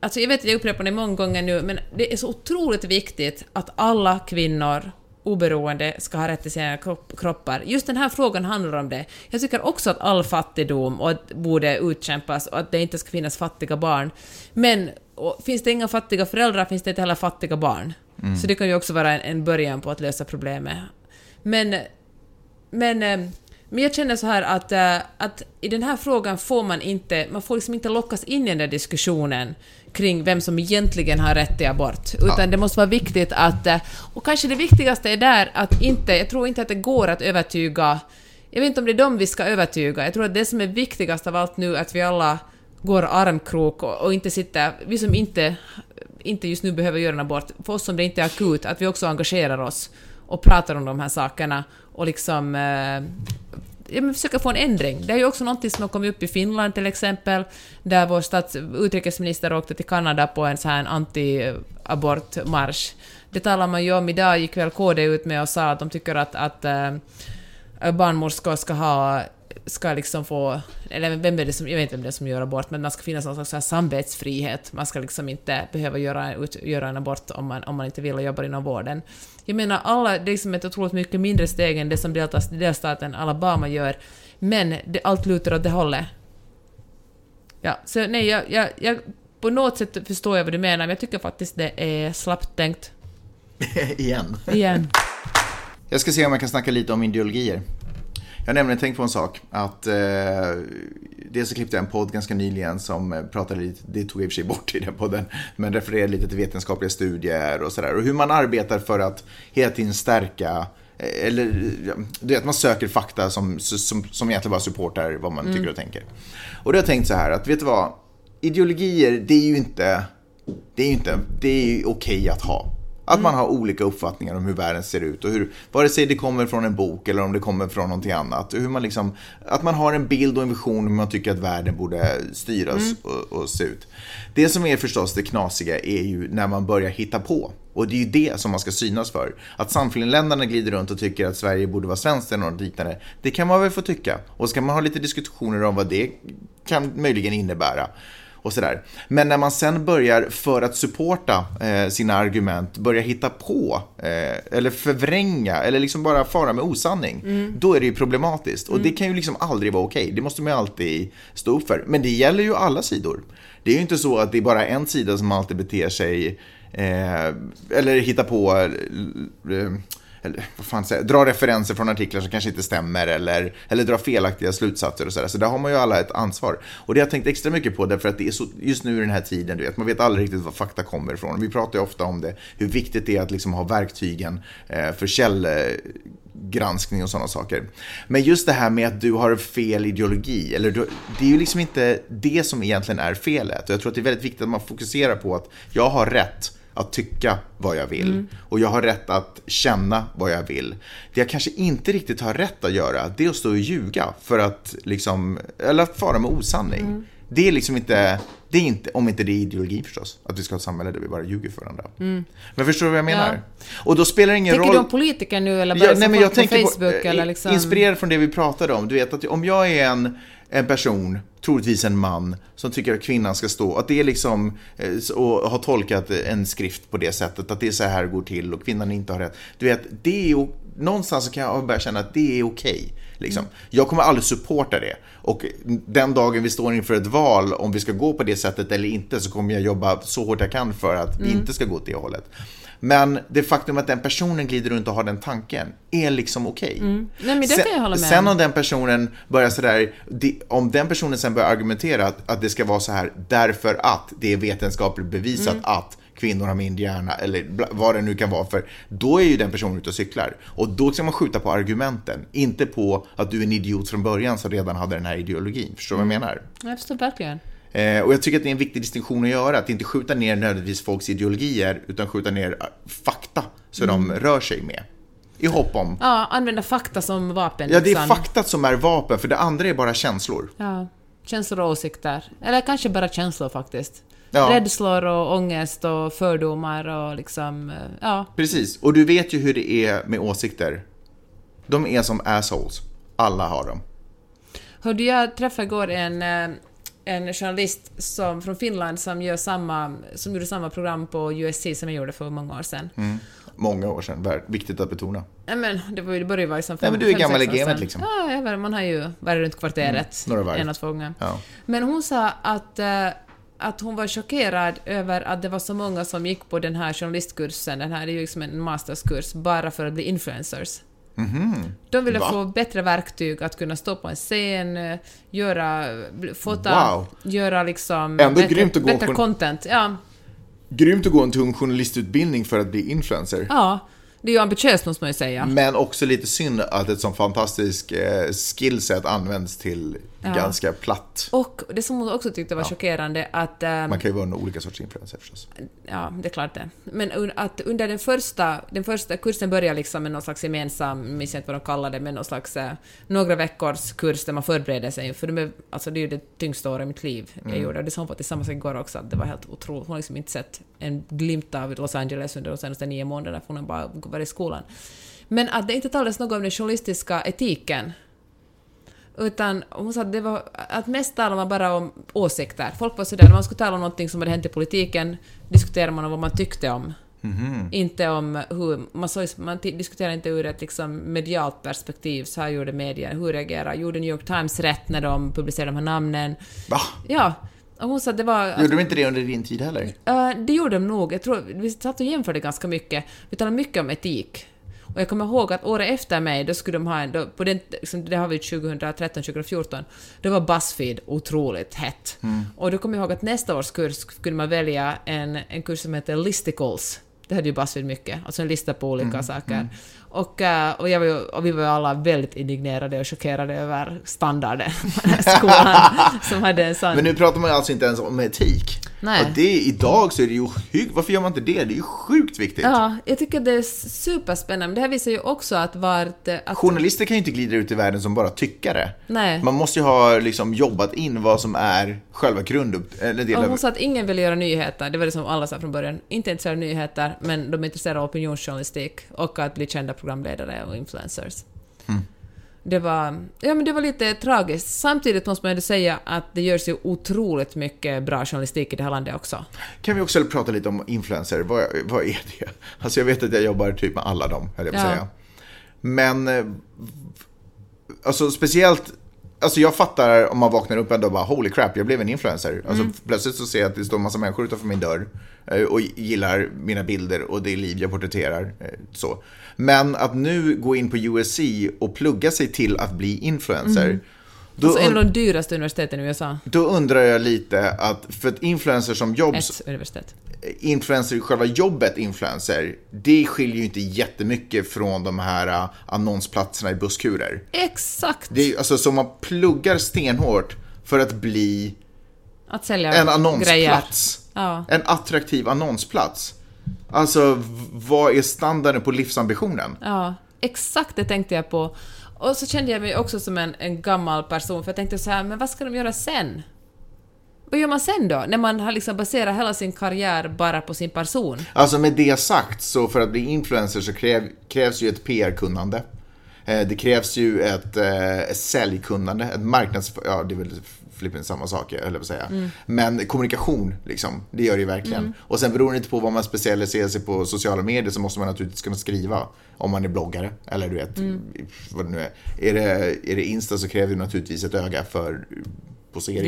Alltså jag vet att jag upprepar det många gånger nu, men det är så otroligt viktigt att alla kvinnor oberoende ska ha rätt till sina kroppar. Just den här frågan handlar om det. Jag tycker också att all fattigdom borde utkämpas och att det inte ska finnas fattiga barn. Men finns det inga fattiga föräldrar, finns det inte heller fattiga barn. Mm. Så det kan ju också vara en början på att lösa problemet. Men jag känner så här att i den här frågan får man får liksom inte lockas in i den där diskussionen kring vem som egentligen har rätt till abort, utan det måste vara viktigt att, och kanske det viktigaste är där att jag tror inte att det går att övertyga, jag vet inte om det är dem vi ska övertyga, jag tror att det som är viktigast av allt nu är att vi alla går armkrok och inte sitter, vi som inte just nu behöver göra en abort, för oss som det inte är akut, att vi också engagerar oss och pratar om de här sakerna och liksom försöka få en ändring. Det är ju också någonting som har kommit upp i Finland till exempel, där vår utrikesminister åkte till Kanada på en sån här anti-abortmarsch. Det talar man ju om idag, gick väl KD ut med och sa att de tycker att barnmorskor ska liksom få, eller jag vet inte vem det är som gör abort, men man ska finnas någon slags samvetsfrihet. Man ska liksom inte behöva göra en abort om man inte vill och jobbar inom vården. Jag menar, alla, det är liksom ett otroligt mycket mindre steg än det som delstaten Alabama gör, men allt lutar åt det hållet. Ja, så nej, jag på något sätt förstår jag vad du menar, men jag tycker faktiskt det är slappt tänkt. Igen. Jag ska se om jag kan snacka lite om ideologier. Jag har nämligen tänkt på en sak. Att dels så klippte jag en podd ganska nyligen som pratade lite, det tog i och för sig bort i den podden, men refererade lite till vetenskapliga studier och sådär. Och hur man arbetar för att hela tiden stärka, eller du vet, man söker fakta som egentligen bara supportar vad man tycker och tänker. Och då har jag tänkt så här att, vet du vad, ideologier, det är ju okej att ha. Att man har olika uppfattningar om hur världen ser ut och hur, vare sig det kommer från en bok eller om det kommer från någonting annat, hur man liksom, att man har en bild och en vision hur man tycker att världen borde styras och se ut. Det som är förstås det knasiga är ju när man börjar hitta på. Och det är ju det som man ska synas för. Att samfinländarna glider runt och tycker att Sverige borde vara svenskt eller något liknande, det kan man väl få tycka. Och ska man ha lite diskussioner om vad det kan möjligen innebära. Och sådär. Men när man sen börjar, för att supporta sina argument, börjar hitta på eller förvränga eller liksom bara fara med osanning, då är det ju problematiskt. Och det kan ju liksom aldrig vara okej. Det måste man ju alltid stå upp för. Men det gäller ju alla sidor. Det är ju inte så att det är bara en sida som alltid beter sig eller hittar på eller vad fan säger, dra referenser från artiklar som kanske inte stämmer eller dra felaktiga slutsatser och sådär. Så där har man ju alla ett ansvar. Och det har jag tänkt extra mycket på därför att det är så, just nu i den här tiden, du vet, man vet aldrig riktigt var fakta kommer ifrån. Vi pratar ju ofta om det, hur viktigt det är att liksom ha verktygen för källgranskning och sådana saker. Men just det här med att du har fel ideologi, eller du, det är ju liksom inte det som egentligen är felet. Och jag tror att det är väldigt viktigt att man fokuserar på att jag har rätt att tycka vad jag vill. Och jag har rätt att känna vad jag vill. Det jag kanske inte riktigt har rätt att göra, det är att stå och ljuga för att liksom, eller att fara med osanning. Det är liksom inte, det är inte, om inte det är ideologi förstås, att vi ska ha ett samhälle där vi bara ljuger för varandra. Men förstår du vad jag menar? Ja. Och då spelar det ingen roll. Tänker du om politiker nu eller bara jag tänker på Facebook eller liksom, inspirerad från det vi pratade om. Du vet att om jag är en person, troligtvis en man, som tycker att kvinnan ska stå, att det är liksom, och har tolkat en skrift på det sättet, att det är så här går till och kvinnan inte har rätt. Du vet, det är, någonstans kan jag börja känna att det är okej. Liksom. Jag kommer aldrig supporta det. Och den dagen vi står inför ett val, om vi ska gå på det sättet eller inte, så kommer jag jobba så hårt jag kan för att vi inte ska gå åt det hållet. Men det faktum att den personen glider runt och har den tanken är liksom okej. Nej, men det kan jag hålla med. Sen om den personen börjar sådär, om den personen sen börjar argumentera att det ska vara så här därför att det är vetenskapligt bevisat att kvinnor har mindre hjärna eller vad det nu kan vara, för då är ju den personen ute och cyklar. Och då ska man skjuta på argumenten, inte på att du är en idiot från början som redan hade den här ideologin. Förstår du vad jag menar? Jag förstår verkligen. Och jag tycker att det är en viktig distinktion att göra, att inte skjuta ner nödvändigtvis folks ideologier utan skjuta ner fakta så de rör sig med. I hopp om. Ja, använda fakta som vapen. Ja, det är fakta som är vapen, för det andra är bara känslor. Ja, känslor och åsikter. Eller kanske bara känslor faktiskt. Ja. Rädslor och ångest och fördomar och liksom, ja. Precis, och du vet ju hur det är med åsikter. De är som assholes. Alla har dem. Hörde jag träffade igår en journalist från Finland som gör som gjorde samma program på USC som jag gjorde för många år sedan. Många år sedan, viktigt att betona. Men det var ju, det började ju vara som 5-6 år sedan. Du är gammal i gamet liksom. Ja, man har ju varit runt kvarteret en och två gånger. Ja. Men hon sa att hon var chockerad över att det var så många som gick på den här journalistkursen. Den här är ju liksom en masterskurs bara för att bli influencers. De ville få bättre verktyg att kunna stå på en scen, göra liksom ändå bättre content. Ja. Grymt att gå en tung journalistutbildning för att bli influencer. Ja, det är ju ambitiöst måste man ju säga. Men också lite synd att ett sånt fantastiskt skillset används till ganska platt. Och det som hon också tyckte var chockerande att man kan ju vara en olika sorts influencer förstås. Ja, det är klart det. Men att under den första kursen börjar liksom med någon slags gemensam, minns inte vad de kallar det, men någon slags några veckors kurs där man förbereder sig. För det är ju det tyngsta året i mitt liv jag gjorde. Och det som hon var tillsammans igår också, att det var helt otroligt. Hon har liksom inte sett en glimt av Los Angeles under de senaste 9 månaderna, för hon bara var i skolan. Men att det inte talades något om den journalistiska etiken, utan hon sa att det var att mest talar man bara om åsikter. Folk var sådär, när man skulle tala om någonting som hade hänt i politiken, diskuterar man om vad man tyckte om. Inte om hur man diskuterar inte ur ett liksom medialt perspektiv. Så här gjorde medier, hur reagerar, gjorde New York Times rätt när de publicerade de här namnen? Va? Ja. Och hon sa att det var, gjorde de inte det under din tid heller? Det gjorde de nog. Jag tror vi satt och jämförde ganska mycket. Vi talade mycket om etik. Och jag kommer ihåg att året efter mig, då skulle de ha en, då, på den, det har vi 2013-2014, då var BuzzFeed otroligt hett. Mm. Och då kommer jag ihåg att nästa års kurs skulle man välja en kurs som heter Listicles. Det hade ju BuzzFeed mycket. Alltså en lista på olika saker. Mm. Och vi var alla väldigt indignerade och chockerade över standarden skolan som hade en sån... Men nu pratar man ju alltså inte ens om etik. Nej. Och det idag så är det ju sjukt. Varför gör man inte det? Det är ju sjukt viktigt. Ja, jag tycker det är superspännande. Det här visar ju också att journalister kan ju inte glida ut i världen som bara tyckare. Nej. Man måste ju ha liksom jobbat in vad som är själva grunduppdraget. Hon sa att ingen vill göra nyheter. Det var det som alla sa från början. Inte intresserade av nyheter, men de är intresserade av opinionsjournalistik och att bli kända programledare och influencers. Mm. Det var lite tragiskt. Samtidigt måste man ju säga att det görs ju otroligt mycket bra journalistik i det här landet också. Kan vi också prata lite om influencer? Vad är det? Alltså jag vet att jag jobbar typ med alla dem, höll jag på att säga. Men alltså speciellt, alltså jag fattar om man vaknar upp en dag och bara holy crap, jag blev en influencer. Alltså plötsligt så ser jag att det står en massa människor utanför min dörr och gillar mina bilder och det liv jag porträtterar. Så. Men att nu gå in på USC och plugga sig till att bli influencer. Mm. Då alltså en av de dyraste universiteten i USA. Då undrar jag lite för att influencer som jobbs... Ett universitet. Influencer, själva jobbet influencer, det skiljer ju inte jättemycket från de här annonsplatserna i busskurer. Exakt. Det är, alltså som man pluggar stenhårt för att bli att sälja en annonsplats. Ja. En attraktiv annonsplats. Alltså, vad är standarden på livsambitionen? Ja, exakt det tänkte jag på. Och så kände jag mig också som en gammal person, för jag tänkte så här, men vad ska de göra sen? Vad gör man sen då? När man har liksom baserat hela sin karriär bara på sin person. Alltså med det sagt, så för att bli influencer så krävs ju ett PR-kunnande. Det krävs ju ett säljkunnande, ett det är väl flippigt samma sak, jag höll på att säga. Mm. Men kommunikation, liksom, det gör det ju verkligen. Mm. Och sen beror det inte på vad man specialiserar sig på sociala medier, så måste man naturligtvis kunna skriva om man är bloggare. Eller du vet, vad det nu är. Är det Insta så kräver det naturligtvis ett öga för... Det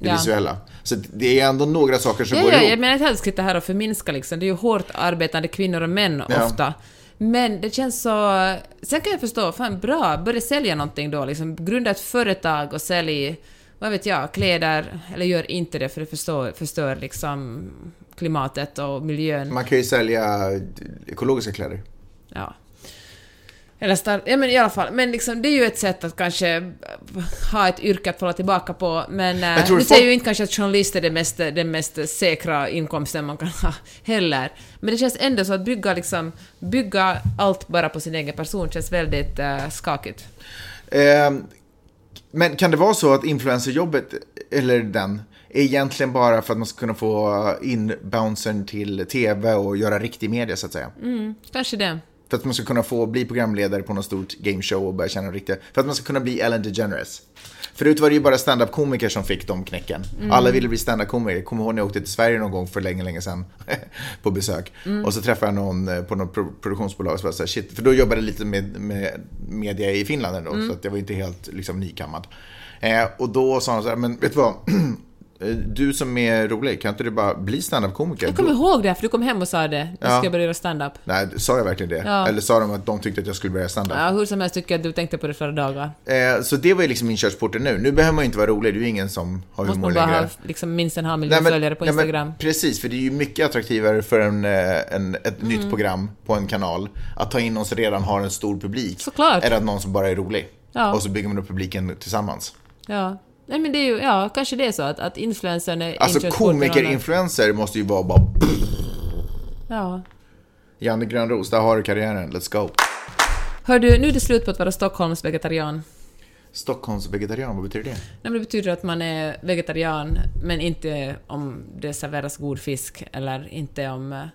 visuella. Så det är ändå några saker som går ihop. Jag menar att jag ska sitta här och förminska liksom. Det är ju hårt arbetande kvinnor och män ofta. Men det känns så... Sen kan jag förstå, fan bra, börja sälja någonting då liksom. Grunda ett företag och sälj, vad vet jag, kläder. Eller gör inte det, för det förstör liksom klimatet och miljön. Man kan ju sälja ekologiska kläder. Ja. Men i alla fall, men liksom, det är ju ett sätt att kanske ha ett yrke att falla tillbaka på, men säger ju inte kanske att journalist är den mest säkra inkomsten man kan ha heller, men det känns ändå så att bygga allt bara på sin egen person känns väldigt skakigt. Men kan det vara så att influencerjobbet eller den är egentligen bara för att man ska kunna få in bouncern till tv och göra riktig media så att säga? Kanske det. För att man ska kunna bli programledare på någon stort gameshow och börja känna riktigt. För att man ska kunna bli Ellen DeGeneres. Förut var det ju bara stand-up-komiker som fick de knäcken. Alla ville bli stand-up-komiker. Kommer ihåg när jag åkte till Sverige någon gång för länge sedan på besök. Och så träffade jag någon på något produktionsbolag som var så här, shit. För då jobbade jag lite med media i Finland ändå. Så att jag var inte helt liksom, nykammad. Och då sa han så här, men vet du vad... Du som är rolig, kan inte du bara bli stand-up-komiker? Jag kommer ihåg det, för du kom hem och sa det. Du ska börja göra stand-up. Nej, sa jag verkligen det? Ja. Eller sa de att de tyckte att jag skulle börja stand-up? Ja, hur som helst tycker jag att du tänkte på det förra dagar. Så det var ju liksom min körsporten nu. Nu behöver man ju inte vara rolig, det är ju ingen som har humor längre. Måste man bara ha liksom, minst en halv miljon följare på Instagram. Men, precis, för det är ju mycket attraktivare för ett nytt program på en kanal att ta in någon som redan har en stor publik. Såklart. Eller att någon som bara är rolig. Ja. Och så bygger man upp publiken tillsammans. Ja. Nej, men det är ju, ja, kanske det är så att influencern är... Alltså komiker-influencer måste ju vara bara... Ja. Janne Grönros, där har du karriären. Let's go. Hör du, nu är det slut på att vara Stockholmsvegetarian. Stockholmsvegetarian, vad betyder det? Nej, det betyder att man är vegetarian, men inte om det serveras god fisk, eller inte om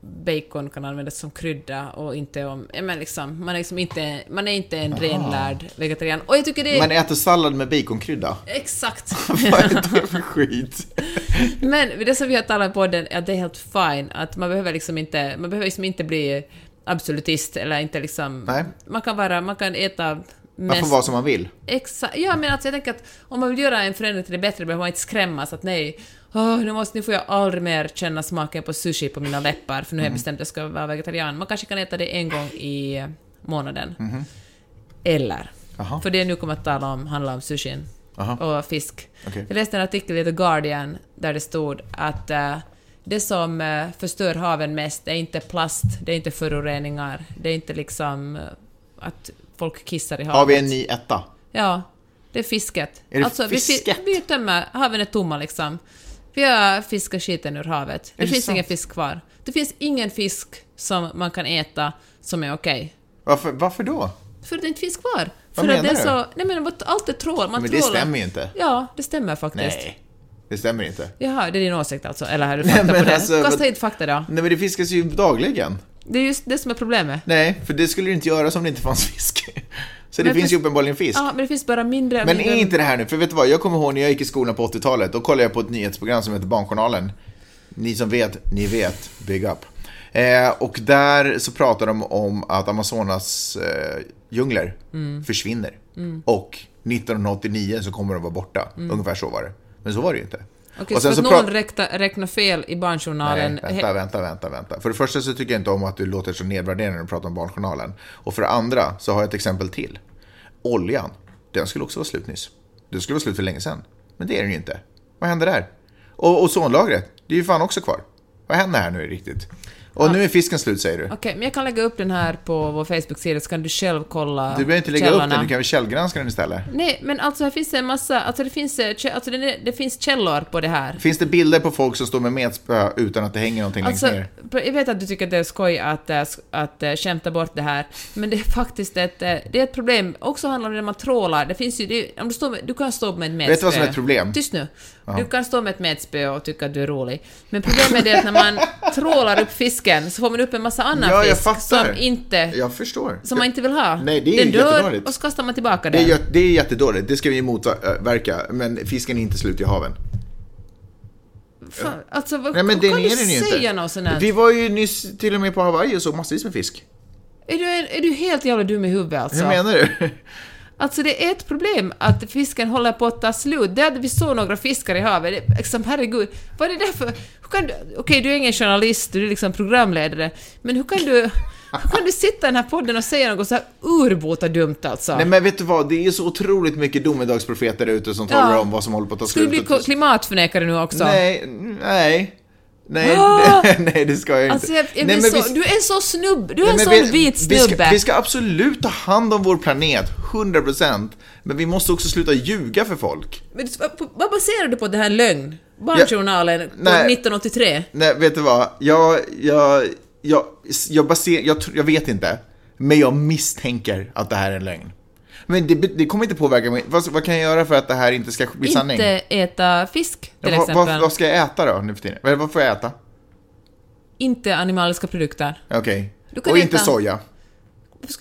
bacon kan användas som krydda, och inte om men liksom, man är inte en renlärd vegetarian. Och jag tycker det är... Man äter sallad med baconkrydda. Exakt. Vad är det för skit? Men det som vi har talat på den är att det är helt fine att man behöver liksom inte bli absolutist eller inte liksom. Nej. Man kan äta Man får vara som man vill. Exakt. Ja, men alltså jag tänker att om man vill göra en förändring till det bättre behöver man inte skrämmas att nej, nu får jag aldrig mer känna smaken på sushi på mina läppar, för nu har jag bestämt att jag ska vara vegetarian. Man kanske kan äta det en gång i månaden. Mm. Eller. Aha. För det nu kommer att handla om sushin. Aha. Och fisk. Okay. Jag läste en artikel i The Guardian där det stod att det som förstör haven mest är inte plast, det är inte föroreningar, det är inte liksom att folk kissar i havet. Har vi en ny etta? Ja, det är fisket. Är det alltså, vi tömmer, haven är tomma liksom. Vi har fiskat skiten ur havet. Det finns ingen fisk kvar. Det finns ingen fisk som man kan äta som är okej. Varför då? För att det inte finns kvar. Vad för menar att det är du? Så, nej, men allt är trål. Men det stämmer ju inte. Ja, det stämmer faktiskt. Nej. Det stämmer inte. Jaha, det är din åsikt alltså. Eller har du fakta på det? Alltså, kasta hit fakta då. Nej, men det fiskas ju dagligen. Det är just det som är problemet. Nej, för det skulle du inte göra som det inte fanns fisk. Så det finns ju uppenbarligen fisk. Ja, men det finns bara mindre. Men är inte det här nu? För vet du vad, jag kommer ihåg när jag gick i skolan på 80-talet. Då kollade jag på ett nyhetsprogram som heter Bankanalen. Ni som vet, ni vet. Big up. Och där så pratar de om att Amazonas djungler försvinner. Mm. Och 1989 så kommer de vara borta. Ungefär så var det. Men så var det ju inte. Okej, och sen så någon räknar fel i barnjournalen. Nej, vänta. För det första så tycker jag inte om att du låter så nedvärderande när du pratar om barnjournalen. Och för det andra så har jag ett exempel till. Oljan, den skulle också vara slut nyss. Den skulle vara slut för länge sedan. Men det är den ju inte. Vad händer där? Och ozonlagret, det är ju fan också kvar. Vad händer här nu riktigt? Och nu är fisken slut, säger du. Okej, men jag kan lägga upp den här på vår Facebook-sida så kan du själv kolla. Du behöver inte lägga källorna upp den, du kan väl källgranska den istället. Nej, men alltså här finns en massa, alltså det finns källor på det här. Finns det bilder på folk som står med metspö utan att det hänger någonting alltså, längst ner? Jag vet att du tycker att det är skoj att kämpa bort det här, men det är faktiskt ett problem. Också handlar det om när man trålar. Det finns ju om du står med, du kan stå med ett metspö. Vet du vad som är ett problem? Tyst nu. Aha. Du kan stå med ett metspö och tycka att du är rolig. Men problemet är att när man trålar upp fisk så får man upp en massa annan fisk som man inte vill ha. Nej, det är jättedåligt. Och så kastar man tillbaka den. Det är jättedåligt, det ska vi motverka. Men fisken är inte slut i haven. Fan, alltså, nej, men kan du säga något sånt här? Vi var ju nyss till och med på Hawaii och såg massvis med fisk. Är du helt jävla dum i huvudet alltså? Hur menar du? Alltså det är ett problem att fisken håller på att ta slut. Det hade vi så några fiskar i havet. Liksom, herregud, vad är det där för... Okej, du är ingen journalist, du är liksom programledare. Men hur kan du sitta i den här podden och säga något så här urbota dumt alltså? Nej, men vet du vad? Det är så otroligt mycket domedagsprofeter ute som talar om vad som håller på att ta slut. Ska du bli klimatförnekare nu också? Nej, det ska jag inte. Alltså, du är så snubb. Du är en sån vit snubbe. Vi ska absolut ta hand om vår planet 100%, men vi måste också sluta ljuga för folk. Men vad baserar du på det här lögn? Barnjournalen 1983. Nej, vet du vad? Jag vet inte, men jag misstänker att det här är en lögn. Men det kommer inte påverka mig. Vad kan jag göra för att det här inte ska bli sanning? Inte äta fisk till exempel. Vad ska jag äta då nu för tiden? Vad får jag äta? Inte animaliska produkter. Okej. Okay. Och inte soja. Varför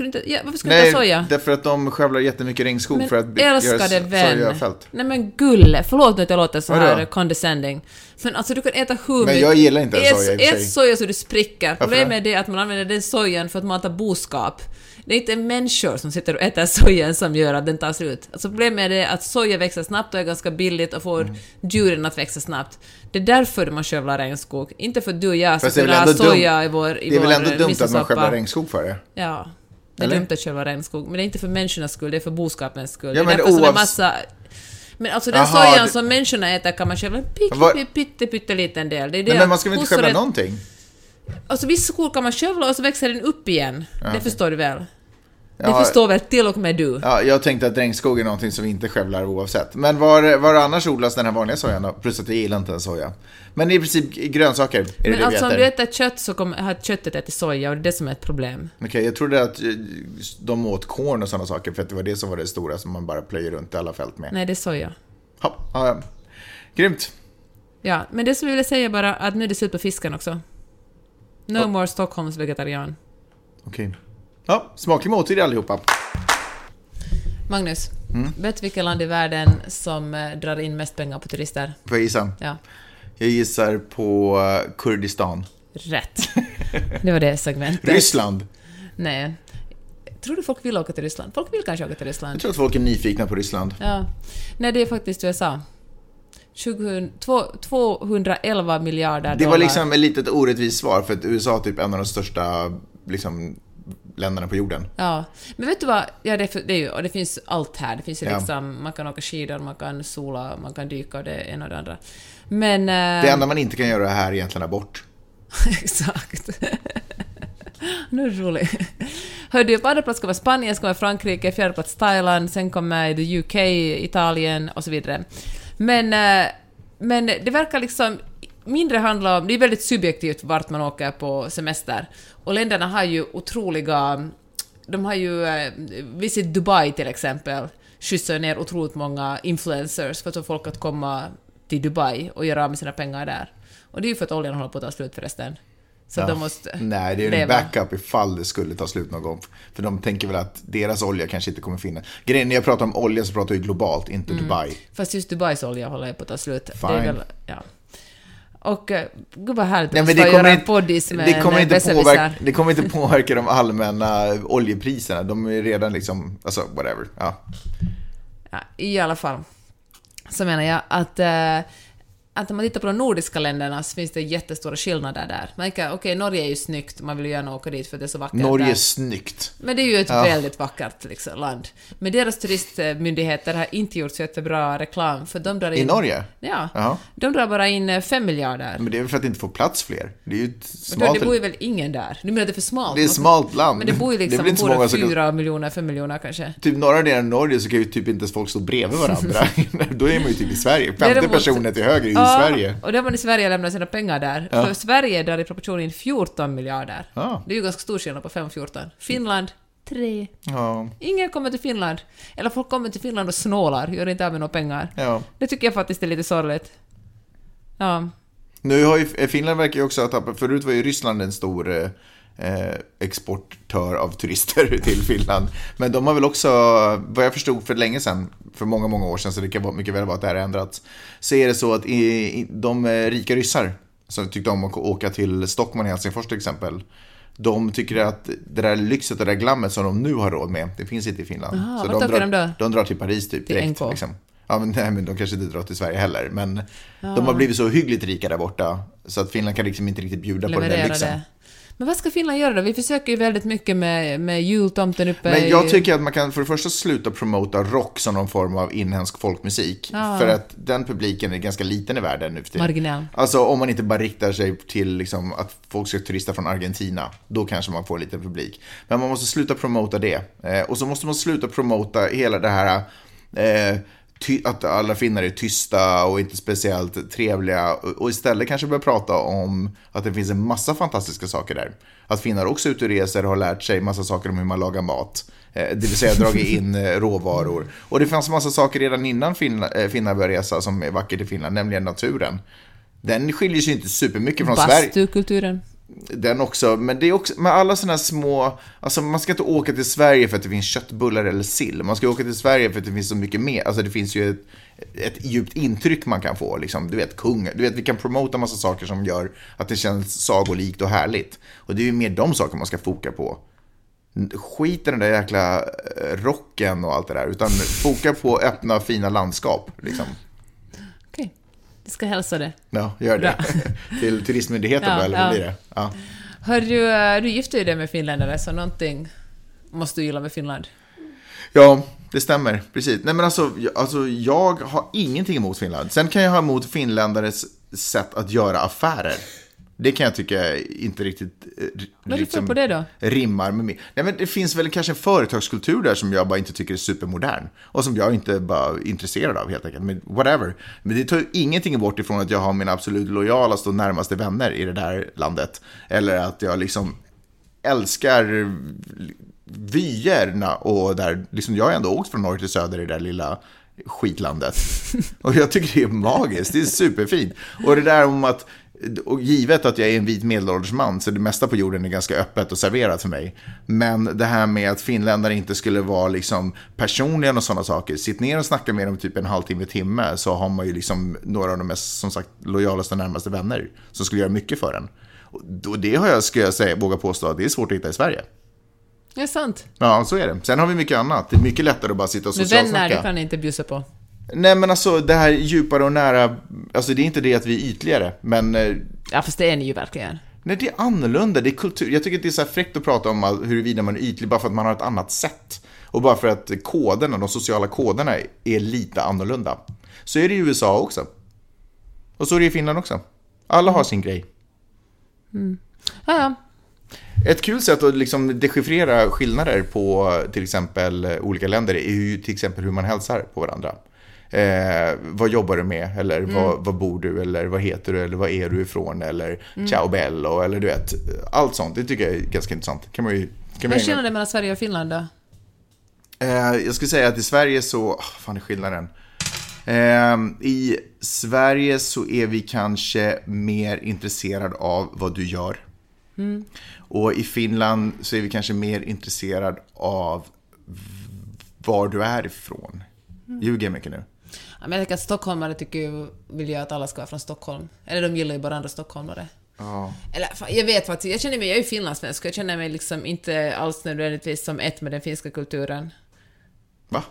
ska du inte soja? Därför att de skövlar jättemycket regnskog för att göra sojafält. Nej men gulle, förlåt att jag låter så här condescending. Men alltså du kan äta hummus. Men jag gillar inte soja. Ät soja så du spricker. Problemet är det att man använder den sojan för att mata boskap. Det är inte människor som sitter och äter sojan som gör att den tar slut. Alltså problemet är det att soja växer snabbt och är ganska billigt och får djuren att växa snabbt. Det är därför man skövlar regnskog. Inte för att du och jag ska ha soja i vår Det är väl ändå dumt att man skövlar regnskog för det? Ja, det är dumt att skövla regnskog. Men det är inte för människornas skull, det är för boskapens skull. Ja, men det är därför som är massa... Men alltså den sojan som människorna äter kan man skövla en pytteliten del. Men man ska väl inte skövla någonting? Alltså viss skog kan man skövla och så växer den upp igen. Okay. Det förstår du väl? Det förstår väl till och med du. Ja, jag tänkte att regnskog är någonting som vi inte skövlar oavsett. Men var annars odlas den här vanliga sojan då? Plus att jag gillar inte den soja. Men i princip grönsaker är det. Men alltså om du äter kött så har köttet ätit soja och det är det som är ett problem. Okej, jag trodde att de åt korn och sådana saker för att det var det som var det stora som man bara plöjer runt i alla fält med. Nej, det är soja. Ja. Grymt. Ja, men det som jag ville säga bara att nu är det slut på fisken också. No more Stockholms vegetarian. Okej. Ja, smaklig måltid allihopa. Magnus, vet vilket land i världen som drar in mest pengar på turister? Får jag gissa? Ja. Jag gissar på Kurdistan. Rätt. Det var det segmentet. Ryssland? Nej. Tror du folk vill åka till Ryssland? Folk vill kanske åka till Ryssland. Jag tror att folk är nyfikna på Ryssland. Ja. Nej, det är faktiskt USA. 211 miljarder dollar. Det var liksom ett litet orättvist svar, för att USA är typ en av de största liksom länderna på jorden. Ja, men vet du vad? Ja, det finns allt här. Det finns liksom, man kan åka skidor, man kan sola, man kan dyka, det ena och det andra. Men det enda man inte kan göra här egentligen är bort. Exakt. Nu är det roligt. Hörde, på andra plats kommer Spanien, så kommer Frankrike, fjärde plats Thailand, sen kommer the UK, Italien och så vidare. Men det verkar liksom mindre handla om, det är väldigt subjektivt vart man åker på semester. Och länderna har ju otroliga, de har ju, visit Dubai till exempel, skjutsar ner otroligt många influencers för att få folk att komma till Dubai och göra av med sina pengar där. Och det är ju för att oljan håller på att ta slut förresten. Så ja. De måste nej, det är en backup ifall det skulle ta slut någon gång. För de tänker väl att deras olja kanske inte kommer finnas. Grejen, när jag pratar om olja så pratar jag globalt, inte Dubai. Fast just Dubais olja håller på att ta slut. Fine. Det är väl, ja. Och gud vad härligt. Nej, men det kommer inte, det kommer inte påverka de allmänna oljepriserna. De är redan liksom, alltså whatever. Ja. Ja, i alla fall så menar jag att om man tittar på de nordiska länderna så finns det jättestora skillnader där. Man kan, okej, Norge är ju snyggt, man vill ju gärna åka dit för det är så vackert. Norge är snyggt. Men det är ju ett väldigt vackert liksom, land. Men deras turistmyndigheter har inte gjort så jättebra reklam. För de drar in, i Norge? Ja, de drar bara in 5 miljarder. Men det är väl för att inte få plats fler. Det är ju ett smalt... Det bor ju väl ingen där. Du menar det är för smalt? Det är ett smalt land. Men det bor ju liksom det bor 4 miljoner, 5 miljoner kanske. Typ norra delen av Norge så kan ju typ inte folk stå bredvid varandra. Då är man ju typ i Sverige. 50 personer till höger i Sverige. Och där man i Sverige lämnar sina pengar där. Ja. För Sverige där är proportionen 14 miljarder. Ja. Det är ju ganska stor skillnad på 5-14. Finland, 3. Ja. Ingen kommer till Finland. Eller folk kommer till Finland och snålar. Gör inte av med några pengar. Ja. Det tycker jag faktiskt är lite sorgligt. Ja. Nu har ju Finland verkar ju också ha tappat. Förut var ju Ryssland en stor exportör av turister till Finland. Men de har väl också, vad jag förstod för länge sedan, för många, många år sedan, så det kan mycket väl vara att det här har ändrats, så är det så att de rika ryssar som tyckte om att åka till Stockholm i Helsingfors till exempel, de tycker att det där lyxet och det där glammet som de nu har råd med, det finns inte i Finland. Aha, så de drar till Paris typ direkt liksom. Ja, men, nej, men de kanske inte drar till Sverige heller, men de har blivit så hyggligt rika där borta så att Finland kan liksom inte riktigt bjuda leverera på den där lyxen. Men vad ska Finland göra då? Vi försöker ju väldigt mycket med jultomten uppe. Men jag tycker att man kan för det första sluta promota rock som någon form av inhemsk folkmusik. Ja. För att den publiken är ganska liten i världen nu för tiden. Marginal. Alltså om man inte bara riktar sig till liksom, att folk ska turista från Argentina. Då kanske man får lite publik. Men man måste sluta promota det. Och så måste man sluta promota hela det här... att alla finnar är tysta och inte speciellt trevliga, och istället kanske börja prata om att det finns en massa fantastiska saker där. Att finnar också ut och reser och har lärt sig massa saker om hur man lagar mat, det vill säga dragit in råvaror. Och det fanns massa saker redan innan finnar började resa som är vackert i Finland, nämligen naturen. Den skiljer sig inte supermycket från Sverige. Bastukulturen. Den också, men det är också med alla såna små, alltså man ska inte åka till Sverige för att det finns köttbullar eller sill. Man ska åka till Sverige för att det finns så mycket mer. Alltså det finns ju ett djupt intryck man kan få liksom. Du vet, vi kan promota massa saker som gör att det känns sagolikt och härligt. Och det är ju mer de saker man ska foka på. Skit i den där jäkla rocken och allt det där, utan foka på öppna fina landskap liksom. Jag ska hälsa det. Ja, gör det. Till turistmyndigheten eller blir det. Ja. Hör du gifte ju dig med finländare, så någonting måste du gilla med Finland. Ja, det stämmer. Precis. Nej, men alltså jag har ingenting emot Finland. Sen kan jag ha emot finländares sätt att göra affärer. Det kan jag tycka inte riktigt liksom, på det då? Rimmar med mig. Nej, men det finns väl kanske en företagskultur där som jag bara inte tycker är supermodern. Och som jag inte bara är intresserad av helt enkelt. Men whatever. Men det tar ju ingenting bort ifrån att jag har mina absolut lojalaste och närmaste vänner i det där landet. Eller att jag liksom älskar vyerna och där liksom, jag har ändå åkt från norr till söder i det där lilla skitlandet. Och jag tycker det är magiskt. Det är superfint. Och det där om att, och givet att jag är en vit medelålders man, så det mesta på jorden är ganska öppet och serverat för mig. Men det här med att finländare inte skulle vara liksom personliga och sådana saker. Sitt ner och snacka med dem typ en halvtimme, timme, så har man ju liksom några av de mest, som sagt, lojalaste och närmaste vänner som skulle göra mycket för en. Och det har jag, skulle jag säga, våga påstå att det är svårt att hitta i Sverige. Det är sant. Ja, så är det. Sen har vi mycket annat. Det är mycket lättare att bara sitta och socialsnacka. Men vem är det kan inte bjussa på? Nej, men alltså det här djupare och nära. Alltså det är inte det att vi är ytligare, men... Ja, fast det är ni ju verkligen. Nej, det är annorlunda, det är kultur. Jag tycker att det är så här fräckt att prata om huruvida man är ytlig bara för att man har ett annat sätt. Och bara för att koderna, de sociala koderna är lite annorlunda. Så är det i USA också. Och så är det i Finland också. Alla har sin grej. Mm. Ja, ja. Ett kul sätt att liksom dechiffrera skillnader på till exempel olika länder är ju till exempel hur man hälsar på varandra. Vad jobbar du med? Eller vad bor du? Eller vad heter du? Eller vad är du ifrån? Eller ciao bello? Eller du vet, allt sånt. Det tycker jag är ganska intressant. Kan man hur skillnader mellan Sverige och Finland då? Jag skulle säga att i Sverige så... fan är skillnaden? I Sverige så är vi kanske mer intresserade av vad du gör. Mm. Och i Finland så är vi kanske mer intresserade av var du är ifrån. Ljuger jag mycket nu? Ja, men jag tycker att stockholmare vill ju att alla ska vara från Stockholm. Eller de gillar ju bara andra stockholmare. Oh. Eller, jag vet faktiskt, jag är ju finlandssvensk. Jag känner mig liksom inte alls nödvändigtvis som ett med den finska kulturen. Va?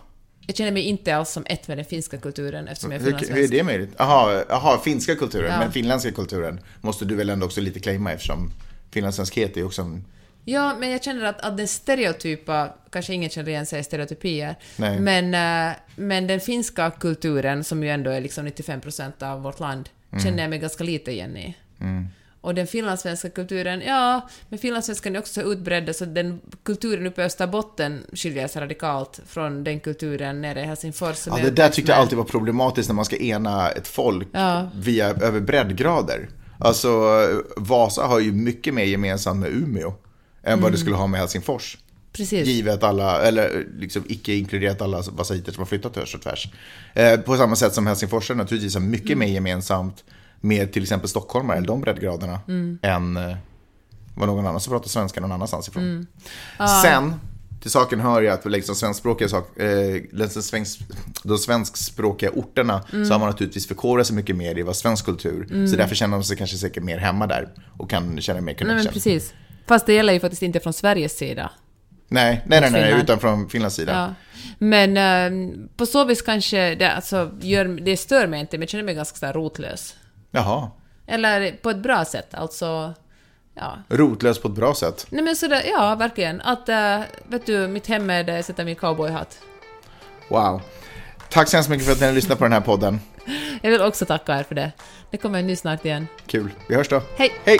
Jag känner mig inte alls som ett med den finska kulturen eftersom jag är finlandssvensk. Hur är det möjligt? Jaha, finska kulturen, ja. Men finländska kulturen måste du väl ändå också lite claima eftersom finlandssvenskhet är också... Ja, men jag känner att den stereotypa, kanske ingen känner igen sig stereotypier, men den finska kulturen som ju ändå är liksom 95% av vårt land känner jag mig ganska lite igen i. Mm. Och den finlandssvenska kulturen, ja, men finlandssvenskan är också så utbredd så den kulturen uppe i Österbotten skiljer sig radikalt från den kulturen nere i Helsingfors. Ja, det där tyckte jag alltid var problematiskt när man ska ena ett folk via över breddgrader. Alltså Vasa har ju mycket mer gemensamt med Umeå än vad du skulle ha med Helsingfors. Precis. Givet alla, eller liksom icke inkluderat alla vasaiter som har flyttat hörs och tvärs. På samma sätt som Helsingfors är naturligtvis mycket mer gemensamt med till exempel stockholmare eller de breddgraderna än vad någon annan som pratar svenska någon annanstans ifrån. Mm. Ah. Sen, till saken hör jag att liksom de svenskspråkiga orterna så har man naturligtvis förkovrat sig mycket mer i vad svensk kultur. Så därför känner de sig kanske säkert mer hemma där och kan känna mer connection. Nej, men precis. Fast det gäller ju faktiskt inte från Sveriges sida. Nej, utan från Finlands sida. Ja. Men på så vis kanske det stör mig inte, men jag känner mig ganska så här rotlös. Jaha. Eller på ett bra sätt, alltså ja. Rotlös på ett bra sätt. Nej men sådär, ja, verkligen. Att vet du, mitt hem är där jag sätter min cowboyhatt. Wow. Tack så hemskt mycket för att ni lyssnade på den här podden. Jag vill också tacka er för det. Det kommer jag nu snart igen. Kul. Vi hörs då. Hej. Hej.